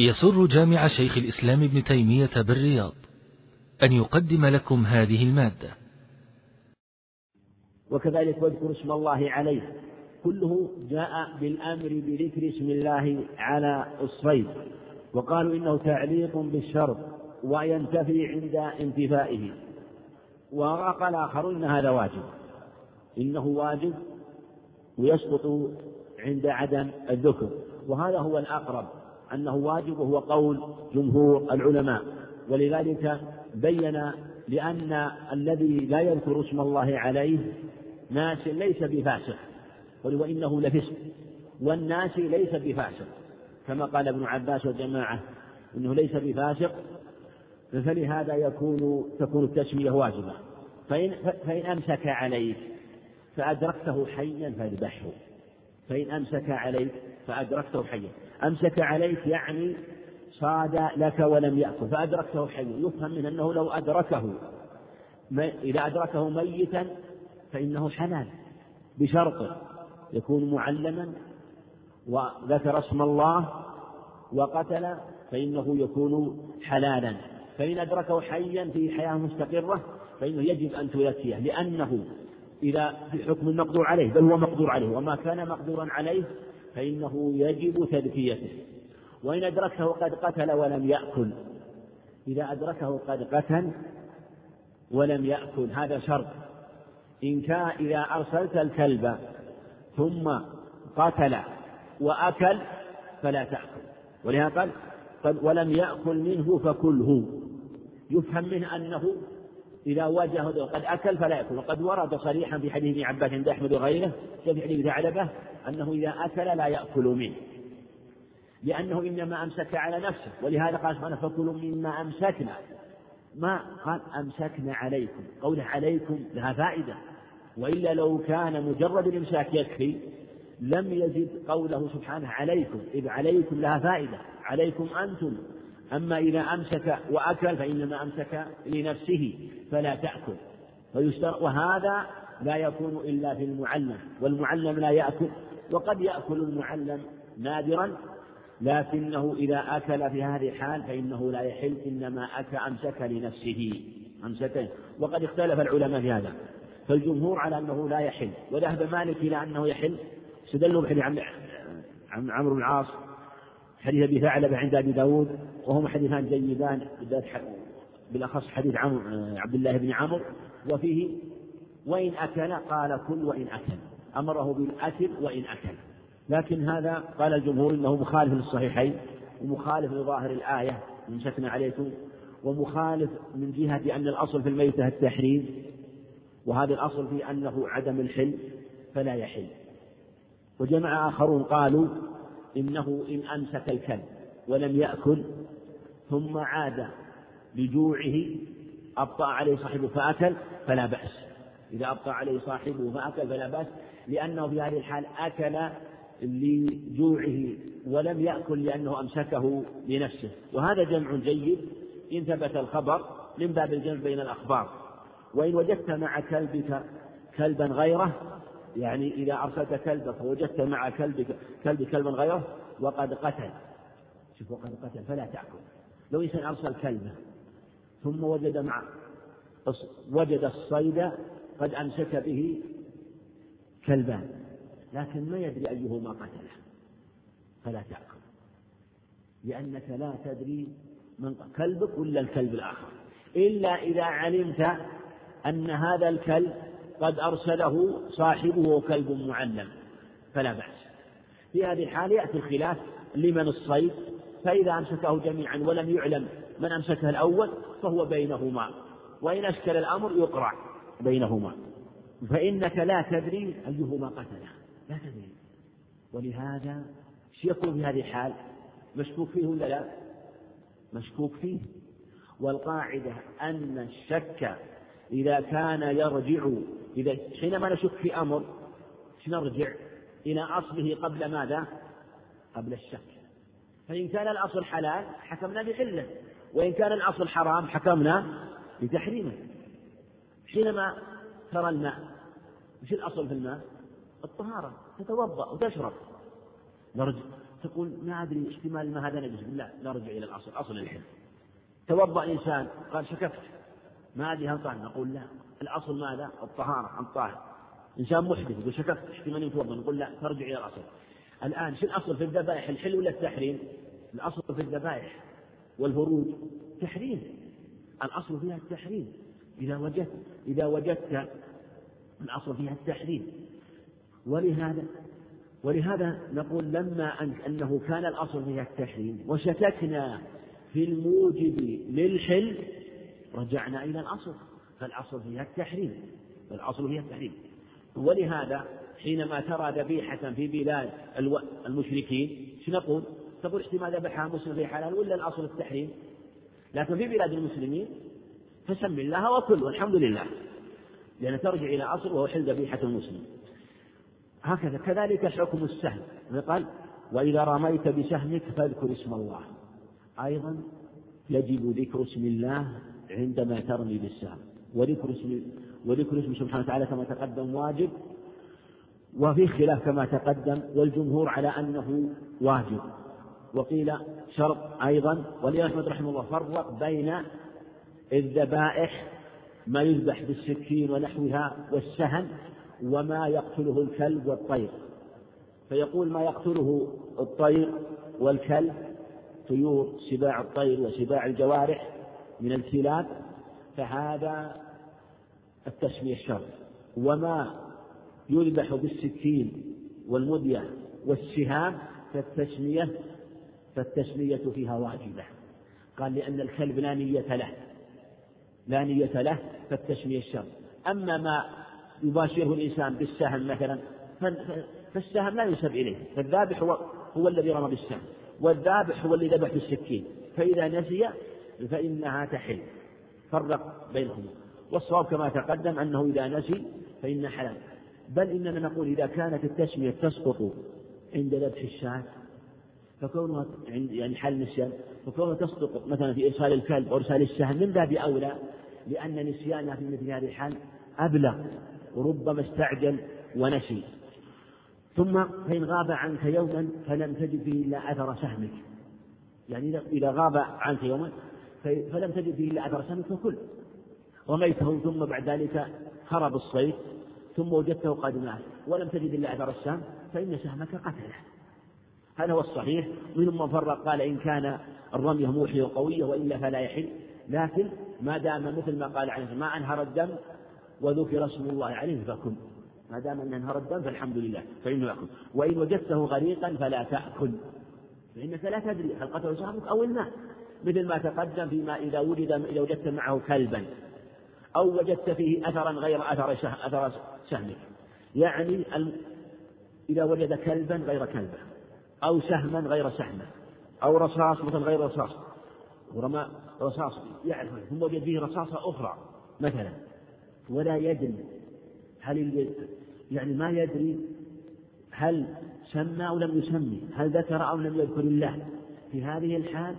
يسر جامع شيخ الإسلام ابن تيمية بالرياض أن يقدم لكم هذه المادة. وكذلك واذكر اسم الله عليه، كله جاء بالأمر بذكر اسم الله على أصفين، وقالوا إنه تعليق بالشرط وينتفي عند انتفائه، وقال آخرون إن هذا واجب، إنه واجب ويسقط عند عدم الذكر، وهذا هو الأقرب أنه واجب وهو قول جمهور العلماء. ولذلك بين لأن الذي لا يذكر اسم الله عليه ناس ليس بفاسق، وإنه لفسق، والناس ليس بفاسق كما قال ابن عباس وجماعة إنه ليس بفاسق، فلهذا تكون التسمية واجبة. فإن أمسك عليك فأدركته حيا فاذبحه، فإن أمسك عليك فأدركته حيا، أمسك عليك يعني صاد لك ولم يأكل فأدركته حيا، يفهم منه أنه لو أدركه إذا أدركه ميتا فإنه حلال بشرطه يكون معلما وذكر اسم الله وقتل فإنه يكون حلالا، فإن أدركه حيا في حياة مستقرة فإنه يجب أن تزكيه، لأنه إذا في حكم المقدور عليه، بل هو مقدور عليه، وما كان مقدورا عليه فإنه يجب تزكيته. وإن أدركه قد قتل ولم يأكل، إذا أدركه قد قتل ولم يأكل هذا شرط، إن كان إذا أرسلت الكلب ثم قتل وأكل فلا تأكل، ولهذا قال ولم يأكل منه فكله، يفهم منه أنه إذا واجهه قد أكل فلا يأكل. وقد ورد صريحا في حديث ابن عباس عند أحمد وغيره في حديث ثعلبة أنه إذا أكل لا يأكل منه، لأنه إنما أمسك على نفسه، ولهذا قال سبحانه فكلوا مما أمسكنا، ما قال أمسكنا عليكم، قوله عليكم لها فائدة، وإلا لو كان مجرد الإمساك يكفي لم يزد قوله سبحانه عليكم، إذ عليكم لها فائدة، عليكم أنتم. أما إذا أمسك وأكل فإنما أمسك لنفسه فلا تأكل، وهذا لا يكون إلا في المعلم، والمعلم لا يأكل، وقد يأكل المعلم نادرا، لكنه إذا أكل في هذه الحال فإنه لا يحل، إنما أمسك لنفسه أمسك. وقد اختلف العلماء في هذا، فالجمهور على أنه لا يحل، وذهب مالك إلى أنه يحل، استدلوا بحديث عمرو بن العاص، حديث أبي ثعلبة عند أبي داود، وهم حديثان جيدان بالأخص حديث عبد الله بن عمرو، وفيه وإن أكل قال كل وإن أكل، أمره بالأكل وإن أكل، لكن هذا قال الجمهور إنه مخالف للصحيحين، ومخالف لظاهر الآية أمسكنا عليكم، ومخالف من جهة أن الأصل في الميتة التحريم، وهذا الأصل في أنه عدم الحل فلا يحل. وجمع آخرون قالوا إنه إن أمسك الكلب ولم يأكل ثم عاد لجوعه أبطأ عليه صاحبه فأكل فلا بأس، إذا أبطأ عليه صاحبه فأكل فلا بأس، لأنه في هذه الحال أكل لجوعه ولم يأكل لأنه أمسكه لنفسه. وهذا جمع جيد إن ثبت الخبر من باب الجمع بين الأخبار. وإن وجدت مع كلبك كلبا غيره، يعني إذا أرسلت كلبك فوجدت مع كلبك كلبا غيره وقد قتل، شوف وقد قتل فلا تأكل. لو إنسان أرسل كلبه ثم وجد الصيد قد أمسك به كلبان لكن ما يدري أيهما قتله فلا تأكل، لأنك لا تدري من كلبك ولا الكلب الآخر، إلا إذا علمت أن هذا الكلب قد أرسله صاحبه وكلب معلم فلا بأس. في هذه الحالة يأتي الخلاف لمن الصيد، فإذا أمسكه جميعا ولم يعلم من أمسكه الأول فهو بينهما، وإن أشكل الأمر يقرع بينهما، فإنك لا تدري أيهما قتله، لا تدري. ولهذا يكون في هذه الحال مشكوك فيه ولا لا مشكوك فيه. والقاعدة أن الشك إذا كان يرجع، إذا حينما نشك في أمر نرجع إلى أصله قبل ماذا؟ قبل الشك. فإن كان الأصل حلال حكمنا بحله، وإن كان الأصل حرام حكمنا بتحريمه. حينما ترى الماء، وش الأصل في الماء؟ الطهارة، تتوضأ وتشرب، نرجع تقول ما أدري احتمال ما هذا نجس، لا نرجع إلى الأصل، أصل الحل. توضأ إنسان قال شككت ما أدري هل طاهر، نقول لا الأصل ماذا؟ الطهارة عن طاهر. إنسان محدث يقول شككت احتمال يتوضأ، نقول لا ترجع إلى الأصل. الآن شو الأصل في الذبائح، الحل ولا التحريم؟ الأصل في الذبائح والهروج تحريم، الأصل فيها التحريم، إذا وجدت الأصل فيها التحريم. ولهذا نقول لما أنه كان الأصل فيها التحريم وشككنا في الموجب للحل رجعنا إلى الأصل، فالأصل فيها التحريم، فالأصل فيها التحريم. ولهذا حينما ترى ذبيحة في بلاد المشركين شنقول تقول احتمال ذبحها مسلم في حلال ولا الأصل التحريم، لكن في بلاد المسلمين فسم الله وكل والحمد لله، لأن ترجع إلى أصل وهو حل ذبيحة المسلم. هكذا كذلك حكم السهم، قال وإذا رميت بسهمك فاذكر اسم الله، أيضا يجب ذكر اسم الله عندما ترمي بالسهم، وذكر اسم سبحانه وتعالى كما تقدم واجب، وفي خلاف كما تقدم، والجمهور على أنه واجب، وقيل شرط أيضا. والإمام أحمد رحمه الله فرق بين الذبائح ما يذبح بالسكين ونحوها والسهم وما يقتله الكلب والطير، فيقول ما يقتله الطير والكلب، طيور سباع الطير وسباع الجوارح من الكلاب، فهذا التسمية الشرع، وما يذبح بالسكين والمدية والسهام فالتسمية فيها واجبة. قال لأن الكلب لا نية له فالتسمية الشرع. أما ما يباشره الإنسان بالسهم مثلا فالسهم لا ينسب إليه، فالذابح هو الذي رمى بالسهم، والذابح هو الذي ذبح بالسكين، فإذا نسي فإنها تحل. فرق بينهما، والصواب كما تقدم أنه إذا نسي فإن حلال، بل إننا نقول إذا كانت التسمية تسقط عند ذبح الشاة فكونها يعني حل نسيان، فكونها تسقط مثلا في إرسال الكلب أو إرسال السهم من باب أولى، لأن نسيانها في مثل هذه الحال أبلغ، وربما استعجل ونسي. ثم فإن غاب عنك يوما فلم تجد فيه إلا أثر سهمك، يعني إذا غاب عنك يوما فلم تجد فيه إلا أثر سهمك فكل، رميته ثم بعد ذلك هرب الصيد ثم وجدته قد مات ولم تجد إلا أثر السهم فإن سهمك قتله. هذا هو الصحيح. منهم من فرق قال إن كان الرمية موحية وقوية وإلا فلا يحل، لكن ما دام مثل ما قال عنه ما أنهر الدم وذكر اسم الله عليه فكل، ما دام أن انهر الدم فالحمد لله فإنه يأكل. وإن وجدته غريقا فلا تأكل، فإنك لا تدري هل قتل صاحبك أو الماء، مثل ما تقدم فيما إذا وجدت معه كلبا أو وجدت فيه أثرا غير أثر سهمك، يعني إذا وجد كلبا غير كلبه أو سهما غير سهمه أو رصاص مثلا غير رصاص ورمى رصاص يعني ثم وجد فيه رصاصة أخرى مثلا ولا يدري هل يعني ما يدري هل سمى أو لم يسمي، هل ذكر أو لم يذكر الله في هذه الحال.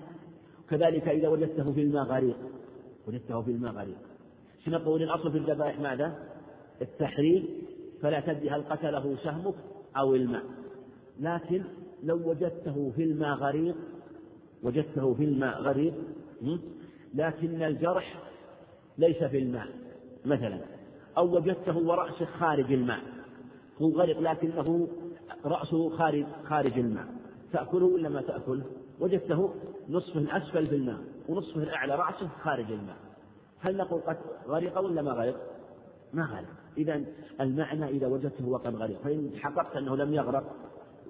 كذلك إذا وجدته في الماء غريق سنقول الأصل في الذبائح ماذا؟ التحريم، فلا تدري هل قتله سهمك أو الماء. لكن لو وجدته في الماء غريق لكن الجرح ليس في الماء مثلا، أو وجدته ورأسه خارج الماء، هو غرق لكنه رأسه خارج الماء، تأكله ولا ما تأكله؟ وجدته نصفه الأسفل في الماء ونصفه الأعلى رأسه خارج الماء، هل نقول قد غرق ولا ما غرق؟ ما غرق. إذا المعنى إذا وجدته وقد غرق، فإن حققت أنه لم يغرق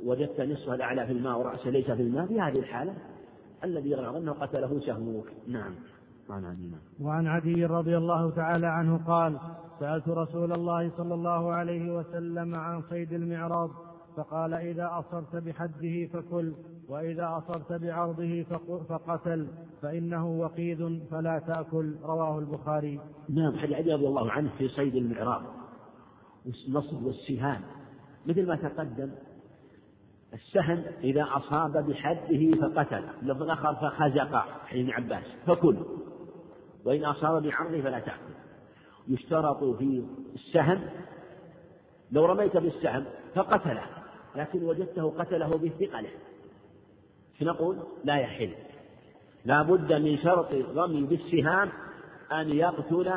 وجدت نصفه الأعلى في الماء ورأسه ليس في الماء، في هذه الحالة الذي يغرق أنه قتله سهمك. نعم. وعن عدي رضي الله تعالى عنه قال سألت رسول الله صلى الله عليه وسلم عن صيد المعراض فقال إذا أصرت بحده فكل وإذا أصرت بعرضه فقتل فإنه وقيد فلا تأكل، رواه البخاري. نعم. حديث عدي رضي الله عنه في صيد المعراض والنصب والسهام، مثل ما تقدم السهم إذا أصاب بحده فقتل، لفظ آخر فخزق ابن عباس فكل، وإن أصاب بعرضه فلا تأكل. يشترط في السهم لو رميت بالسهم فقتله لكن وجدته قتله بثقله فنقول لا يحل، لا بد من شرط الرمي بالسهام أن يقتل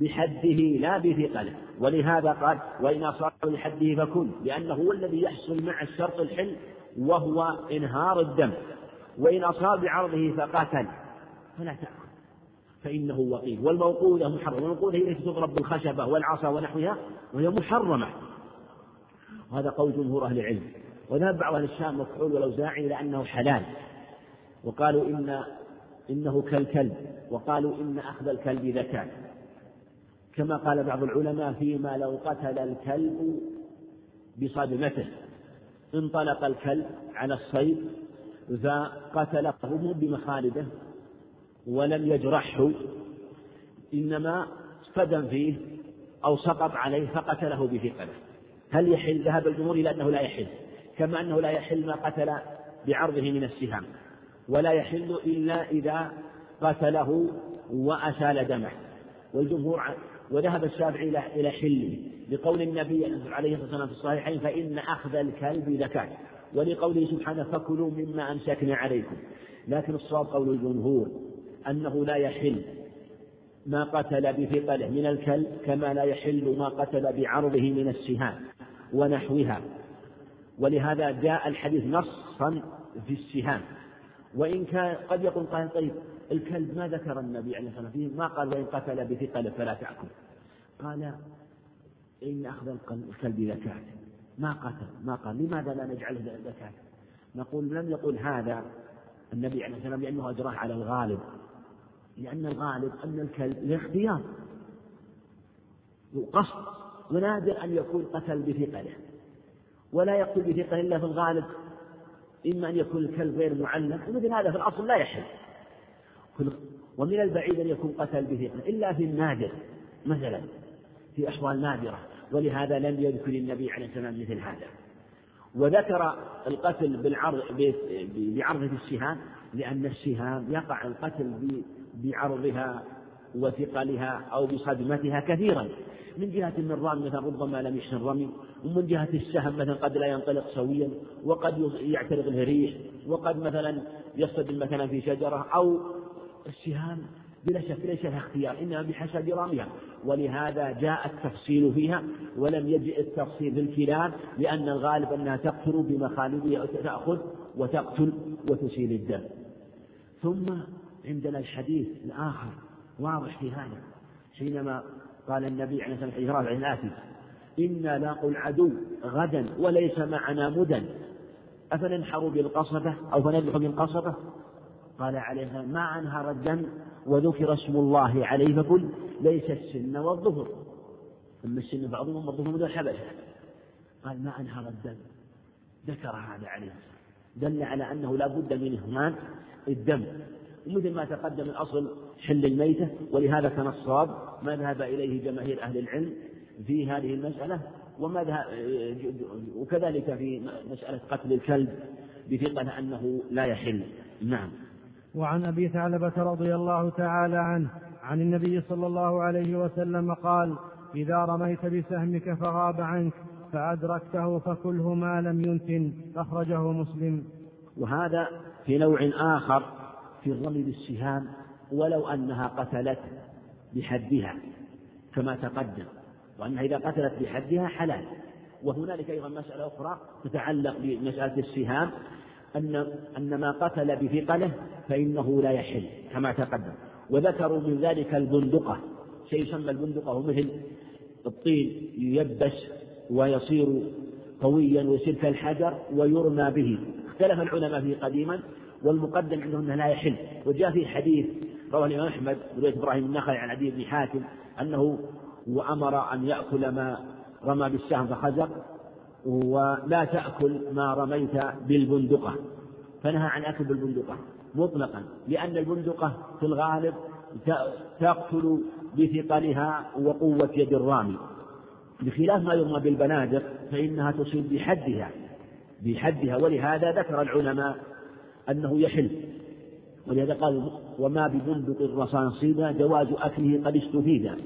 بحده لا بثقله، ولهذا قال وإن أصاب بحده فكن، لأنه هو الذي يحصل مع الشرط الحل وهو إنهار الدم. وإن أصاب بعرضه فقتل فلا تأكل فإنه وقيل. والموقولة محرمة، والموقولة هي التي تضرب بالخشبة والعصا ونحوها وهي محرمة، وهذا قول جمهور أهل العلم. وذهب بعض أهل الشام مكحول والأوزاعي إلى أنه حلال، وقالوا إنه كالكلب، وقالوا إن أخذ الكلب ذكاء، كما قال بعض العلماء فيما لو قتل الكلب بصدمته انطلق الكلب على الصيد فقتله بمخالبه ولم يجرحه، إنما اصطدم فيه أو سقط عليه فقتله بثقله، هل يحل؟ ذهب الجمهور إلى أنه لا يحل، كما أنه لا يحل ما قتل بعرضه من السهام، ولا يحل إلا إذا قتله وأسال دمه والجمهور. وذهب الشافعي إلى حله لقول النبي عليه الصلاة والسلام في الصحيحين فإن أخذ الكلب ذكاء، ولقوله سبحانه فكلوا مما أمسكنا عليكم. لكن الصواب قول الجمهور أنه لا يحل ما قتل بثقله من الكلب، كما لا يحل ما قتل بعرضه من السهام ونحوها، ولهذا جاء الحديث نصا في السهام. وإن كان قد يقول قائل طيب الكلب ما ذكر النبي عليه الصلاة والسلام، ما قال وإن قتل بثقله فلا تأكل، قال إن أخذ الكلب ذكاء، ما قتل، ما قال لماذا لا نجعله ذكاء؟ نقول لم يقل هذا النبي عليه الصلاة والسلام لأنه أجراه على الغالب، لأن الغالب أن الكلب لاختيار وقصد، ونادر أن يكون قتل بثقله، ولا يقتل بثقله إلا في الغالب إما أن يكون الكلب غير معلم، ومثل هذا في الأصل لا يحل، ومن البعيد أن يكون قتل بثقله إلا في النادر، مثلا في أحوال نادرة، ولهذا لم يذكر النبي عليه الصلاة والسلام مثل هذا. وذكر القتل بعرض السهام لأن السهام يقع القتل بعرضها وثقلها أو بصدمتها كثيرا، من جهة الرمي مثلا ربما لم يحسن الرمي، ومن جهة السهم مثلا قد لا ينطلق سويا، وقد يعترض له ريح، وقد مثلا يصطدم مثلا في شجرة، أو السهام بلا شك ليس لها اختيار إنما بحسب رميها، ولهذا جاء التفصيل فيها ولم يجئ التفصيل في الكلاب، لأن الغالب أنها تقتل بمخالبها وتأخذ وتقتل وتسيل الدم. ثم عندنا الحديث الآخر واضح في هذا، حينما قال النبي عليه الصلاة والسلام رافع الآتي إنا لاقوا العدو غدا وليس معنا مدى أفننحر بالقصبة أو فنذبح بالقصبة، قال عليها ما أنهر الدم وذكر اسم الله عليه فكل، ليس السن والظهر، أما السن بعضهم والظهر مدى الحبشة، قال ما أنهر الدم، ذكر هذا عليه، دل على أنه لا بد من إهمال الدم، ومثل ما تقدم الأصل حل الميتة، ولهذا كان الصواب ما ذهب إليه جماهير أهل العلم في هذه المسألة، وكذلك في مسألة قتل الكلب بثقة أنه لا يحل. نعم. وعن أبي ثعلبة رضي الله تعالى عنه عن النبي صلى الله عليه وسلم قال إذا رميت بسهمك فغاب عنك فأدركته فكله ما لم ينتن، أخرجه مسلم. وهذا في نوع آخر في الرمي بالسهام ولو أنها قتلت بحدها كما تقدم، وأنها إذا قتلت بحدها حلال. وهنالك أيضا مسألة أخرى تتعلق بمسألة السهام أن ما قتل بثقله فإنه لا يحل كما تقدم، وذكروا من ذلك البندقة، شيء يسمى البندقة مثل الطين ييبس ويصير قويا ويصير كالحجر ويرمى به، اختلف العلماء فيه قديما، والمقدم عنده أنه لا يحل. وجاء في حديث رواه الإمام أحمد ورواية إبراهيم النخعي عن عدي بن حاتم أنه وأمر أن يأكل ما رمى بالسهم فخزق، ولا تأكل ما رميت بالبندقة، فنهى عن أكل بالبندقة مطلقا، لأن البندقة في الغالب تقتل بثقلها وقوة يد الرامي، بخلاف ما يرمى بالبنادق فإنها تصيب بحدها، ولهذا ذكر العلماء أنه يحل، ولهذا قال وما ببندق الرصاصيدة جواز أكله قد استفيدا،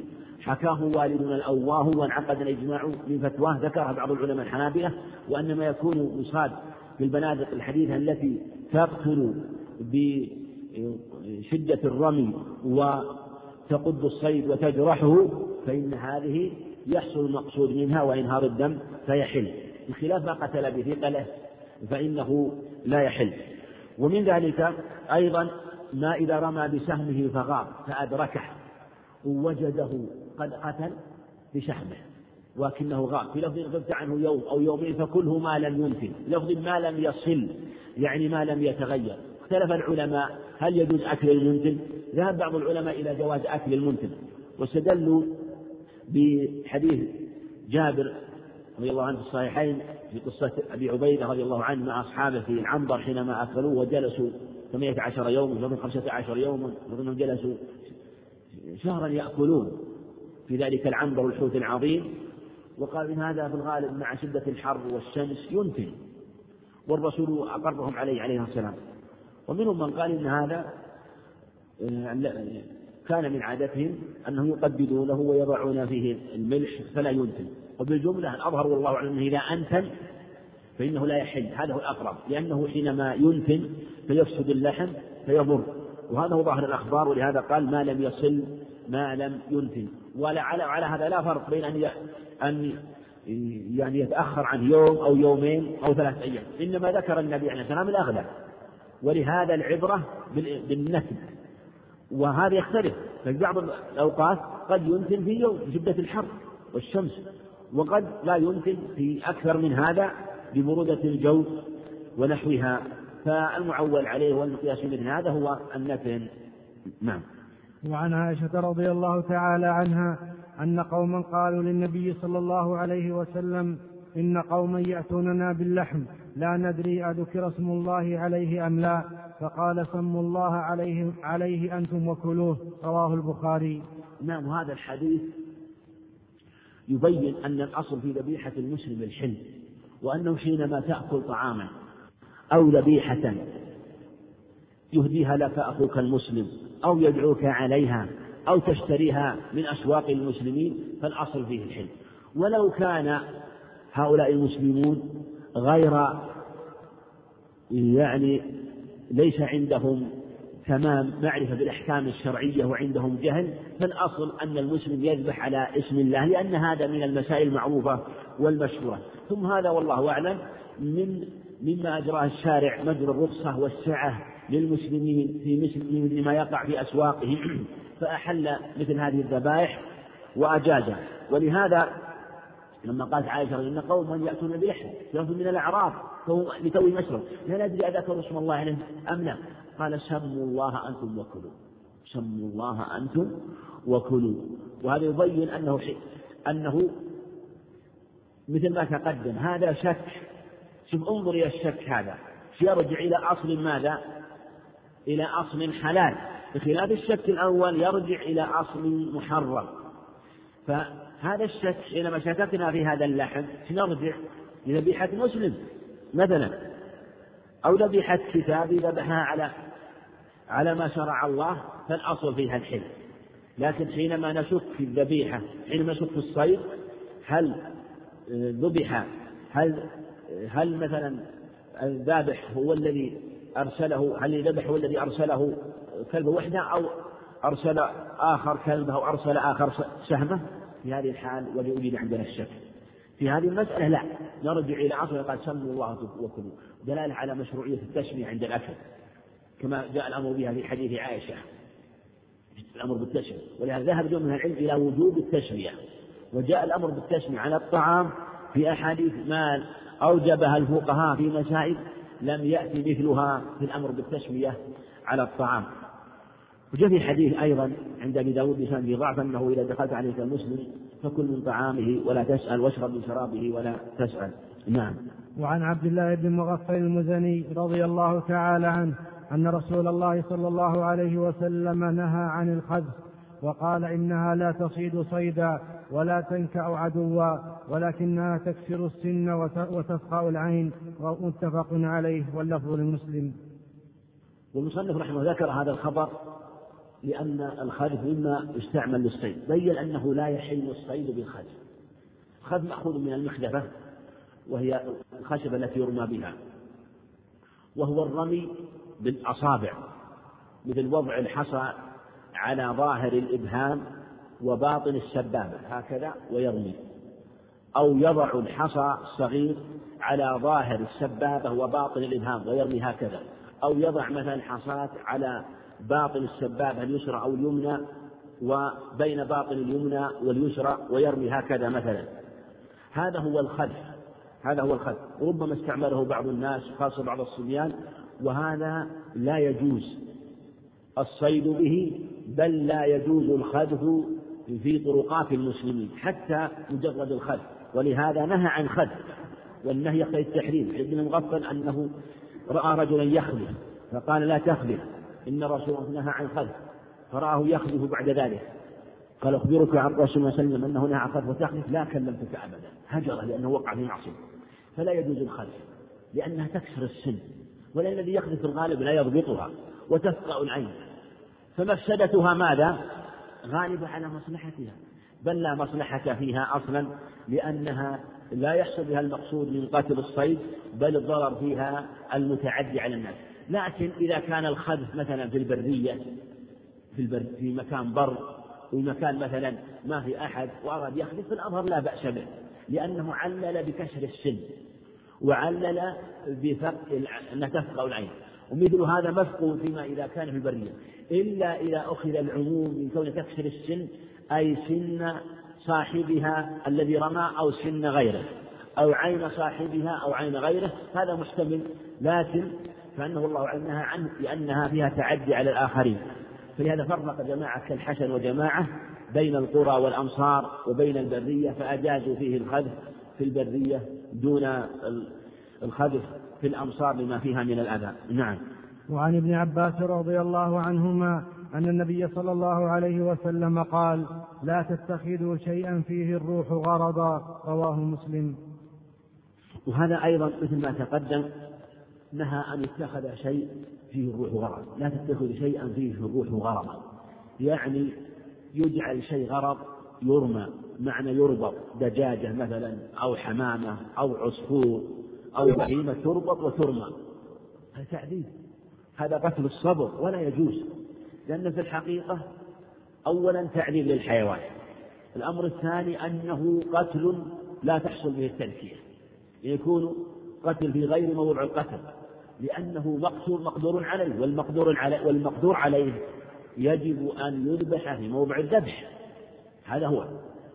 حكاه والدنا الأواه وانعقد الإجماع من فتواه، ذكرها بعض العلماء الحنابلة، وأن ما يكون مصاب بالبنادق الحديثة التي تقتل بشدة الرمي وتقض الصيد وتجرحه، فإن هذه يحصل المقصود منها وإنهار الدم فيحل، بخلاف ما قتل بثقله فإنه لا يحل. ومن ذلك أيضا ما إذا رمى بسهمه فغاب فأدركه ووجده قد قتل بشحمه ولكنه غاب، في لفظ غبت عنه يوم أو يومين، فكله ما لم يمكن، لفظ ما لم يصل يعني ما لم يتغير. اختلف العلماء هل يجوز أكل المنتن؟ ذهب بعض العلماء إلى جواز أكل المنتن، واستدلوا بحديث جابر رضي الله عنه في الصحيحين في قصة أبي عبيدة رضي الله عنه مع أصحابه في العنبر حينما أكلوا وجلسوا 18 يوما ومن 15 يوما ومنهم جلسوا شهرا يأكلون في ذلك العنبر والحوت العظيم، وقال إن هذا في الغالب مع شدة الحر والشمس ينتن، والرسول أقرهم عليه السلام. ومنهم من قال إن هذا كان من عادتهم أنهم يقبلونه ويضعون فيه الملح فلا ينتن. وبالجملة الأظهر والله أعلم إذا أنتن فإنه لا يحل، هذا هو الأقرب، لأنه حينما ينتن فيفسد اللحم فيضر، وهذا هو ظاهر الأخبار، ولهذا قال ما لم يصل ما لم ينتن. وعلى هذا لا فرق بين أن يعني يتأخر عن يوم أو يومين أو 3 أيام، إنما ذكر النبي عليه السلام الأغلب، ولهذا العبرة بالنتن. وهذا يختلف، فبعض الأوقات قد ينتن في يوم شدة الحر والشمس، وقد لا ينتن في أكثر من هذا ببرودة الجو ونحوها، فالمعول عليه والمقياس من هذا هو النتن. نعم. وعن عائشة رضي الله تعالى عنها أن قوما قالوا للنبي صلى الله عليه وسلم إن قوما يأتوننا باللحم لا ندري أذكر اسم الله عليه أم لا، فقال سموا الله عليه أنتم وكلوه، رواه البخاري. نعم. هذا الحديث يبين أن الأصل في ذبيحة المسلم الحل، وأنه حينما تأكل طعاما أو ذبيحة يهديها لك أخوك المسلم أو يدعوك عليها أو تشتريها من أسواق المسلمين فالأصل فيه الحل، ولو كان هؤلاء المسلمون غير يعني ليس عندهم تمام معرفة بالأحكام الشرعية وعندهم جهل، فالأصل أن المسلم يذبح على اسم الله، لأن هذا من المسائل المعروفة والمشهورة. ثم هذا والله أعلم مما أجراه الشارع مجرى الرخصة والسعة للمسلمين في مثل لما يقع في أسواقهم، فأحل مثل هذه الذبائح وأجازها. ولهذا لما قالت عائشة إن قوما يأتون بلحم يأتون من الأعراب لتوي مشرب لا ندري أذكر اسم الله عليه أم لا، قال سموا الله أنتم وكلوا، سموا الله أنتم وكلوا. وهذا يبين أنه مثل ما تقدم، هذا شك. شوف انظر إلى الشك، هذا يرجع إلى أصل ماذا؟ إلى أصل حلال، بخلاف الشك الأول يرجع إلى أصل محرم. فهذا الشك حينما شككنا في هذا اللحم نرجع لذبيحة مسلم مثلا أو ذبيحة كتاب ذبحها على ما شرع الله، فالأصل فيها الحل. لكن حينما نشك في الذبيحة، حينما نشك في الصيد هل مثلا الذابح هو الذي أرسله، هل الذبح هو الذي أرسله كلبه وحده أو أرسل آخر كلبه أو أرسل آخر سهمه؟ في هذه الحال وجد عندنا الشك في هذه المسألة، لا نرجع إلى أصل قال سموا الله وكلوا، دلالة على مشروعية التسمية عند الأكل، كما جاء الأمر بها في حديث عائشة الأمر بالتسمية. ولهذا ذهب جمع من العلم إلى وجوب التسمية، وجاء الأمر بالتسمية على الطعام في أحاديث ما أوجبها الفقهاء في مسائل لم يأتي مثلها في الأمر بالتسمية على الطعام. وجاء في حديث أيضا عند أبي داود بسند ضعف أنه إذا دخلت عليك المسلم فكل من طعامه ولا تسأل، واشرب من شرابه ولا تسأل. نعم. وعن عبد الله بن مغفل المزني رضي الله تعالى عنه أن رسول الله صلى الله عليه وسلم نهى عن الخذف وقال إنها لا تصيد صيدا ولا تنكأ عدوا ولكنها تكسر السن وتفقع العين، متفق عليه واللفظ للمسلم. والمصنف رحمه ذكر هذا الخبر لأن الخذف مما يستعمل للصيد، بين أنه لا يحل الصيد بالخذف. الخذف مأخوذ من المخذفة وهي الخشبة التي يرمى بها، وهو الرمي بالأصابع مثل وضع الحصى على ظاهر الإبهام وباطن السبابة هكذا ويرمي، أو يضع الحصى الصغير على ظاهر السبابة وباطن الإبهام ويرمي هكذا، أو يضع مثلا حصاة على باطن السبابة اليسرى أو اليمنى وبين باطن اليمنى واليسرى ويرمي هكذا مثلا. هذا هو الخلف ربما استعمله بعض الناس خاصة بعض الصبيان، وهذا لا يجوز الصيد به، بل لا يجوز الخدف في طرقات المسلمين حتى مجرد الخدف، ولهذا نهى عن خدف، والنهي قيد التحريم. ابن المغفل أنه رأى رجلا يخلف فقال لا تخلف، إن رسول الله نهى عن خلف، فرآه يخلف بعد ذلك قال أخبرك عن رسول الله صلى الله عليه وسلم أنه نهى عن خلف وتخلف، لا كلمتك أبدا، هجره لأنه وقع في معصية. فلا يجوز الخلف لأنها تكسر السن، ولأن الذي يخلف الغالب لا يضبطها وتفقأ العين، فمفسدتها ماذا؟ غالبة على مصلحتها، بل لا مصلحة فيها أصلا، لأنها لا يحصل بها المقصود من قتل الصيد، بل الضرر فيها المتعدي على الناس. لكن إذا كان الخذف مثلا في البرية في مكان بر ومكان مثلا ما في أحد وأراد يخذف، فالأظهر لا بأس به، لأنه علل بكسر السن وعلل أن تفقأ العين، ومثل هذا مفقود فيما إذا كان في البرية، إلا إذا أخذ العموم من كون تكسر السن أي سن صاحبها الذي رمى أو سن غيره أو عين صاحبها أو عين غيره، هذا محتمل، لكن فأنه الله عنها عنه لأنها فيها تعدي على الآخرين. فلهذا فرق جماعة كالحسن وجماعة بين القرى والأمصار وبين البرية، فأجازوا فيه الخذف في البرية دون الخذف في الأمصار لما فيها من الأذى. نعم. وعن ابن عباس رضي الله عنهما أن النبي صلى الله عليه وسلم قال لا تتخذوا شيئا فيه الروح غرضا، رواه مسلم. وهذا أيضا مثل ما تقدم نهى أن يتخذ شيء فيه الروح غرض، لا تتخذ شيئا فيه الروح غرضا، يعني يجعل شيء غرض يرمى، معنى يربط، دجاجة مثلا أو حمامة أو عصفور أو بهيمة تربط وترمى، هذا تعذيب، هذا قتل الصبر ولا يجوز، لأن في الحقيقة أولا تعذيب للحيوان، الأمر الثاني أنه قتل لا تحصل به التذكية، يكون قتل في غير موضع القتل، لأنه مقدور عليه والمقدور عليه يجب أن يذبح في موضع الذبح، هذا هو.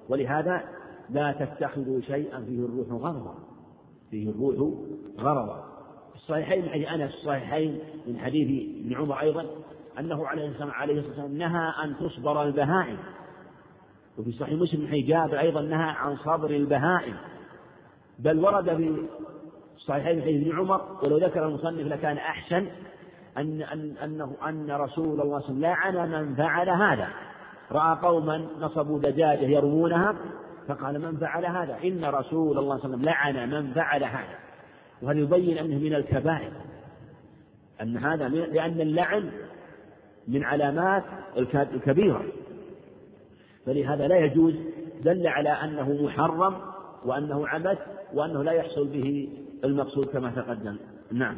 ولهذا لا تتخذوا شيئا فيه الروح غرضا، فيه الروح غرضا. الصحيحين من أنس الصحيحين من حديث ابن عمر أيضا أنه عليه الصلاة والسلام نهى أن تصبر البهائم، وفي صحيح مسلم من حديث جابر أيضا نهى عن صبر البهائم، بل ورد في صحيحين من حديث ابن عمر، ولو ذكر المصنف لكان أحسن، أن رسول الله صلى الله عليه وسلم لعن من فعل هذا، رأى قوما نصبوا دجاجة يرمونها فقال من فعل هذا، إن رسول الله صلى الله عليه وسلم لعن من فعل هذا. وهذا يبين أنه من الكبائر، أن هذا لأن اللعن من علامات الكبيرة، فلهذا لا يجوز، دل على أنه محرم وأنه عبث وأنه لا يحصل به المقصود كما تقدم. نعم.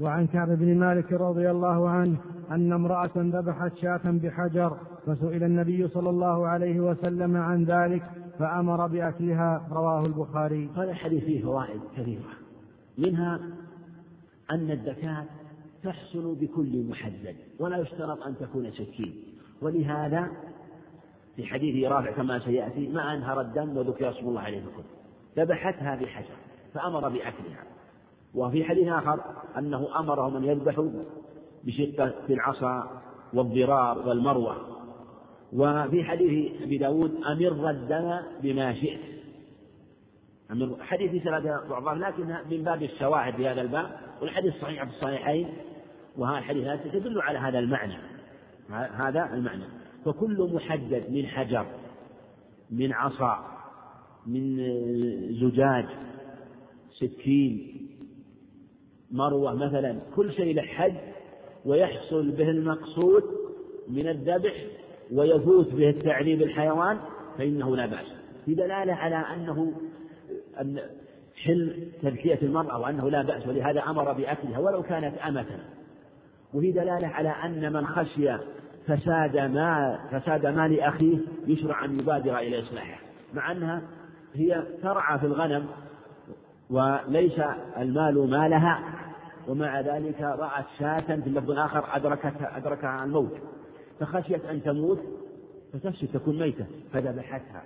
وعن كعب بن مالك رضي الله عنه أن امرأة ذبحت شاة بحجر، فسئل النبي صلى الله عليه وسلم عن ذلك فأمر بأكلها، رواه البخاري. هذا الحديث فيه فوائد كثيرة، منها أن الذكاة تحصل بكل محدد ولا يشترط أن تكون سكين، ولهذا في حديث رافع كما سيأتي ما أنهر الدم وذكر اسم الله عليه وسلم، ذبحتها بحجر فأمر بأكلها. وفي حديث آخر أنه أمرهم أن يذبحوا بشقة العصا والضرار والمروة. وفي حديث أبي داود أمر الدم بما شئت، حديث ثلاثة ضعفاء لكن من باب الشواهد في هذا الباب، والحديث الصحيح في الصحيحين، وهذا الحديث تدل على هذا المعنى. فكل محدد من حجر من عصا من زجاج سكين مروة مثلا، كل شيء له حد ويحصل به المقصود من الذبح ويفوت به التعذيب الحيوان فإنه لا بأس، في دلالة على أنه حل تذكية المرأة وأنه لا بأس، ولهذا أمر بأكلها ولو كانت أمة، وهي دلالة على أن من خشي فساد مال أخيه يشرع أن يبادر إلى إصلاحه، مع أنها هي ترعى في الغنم وليس المال مالها، ومع ذلك رأت شاة في اللفظ الآخر أدركها الموت، فخشيت أن تموت فتفسد تكون ميتة فذبحتها،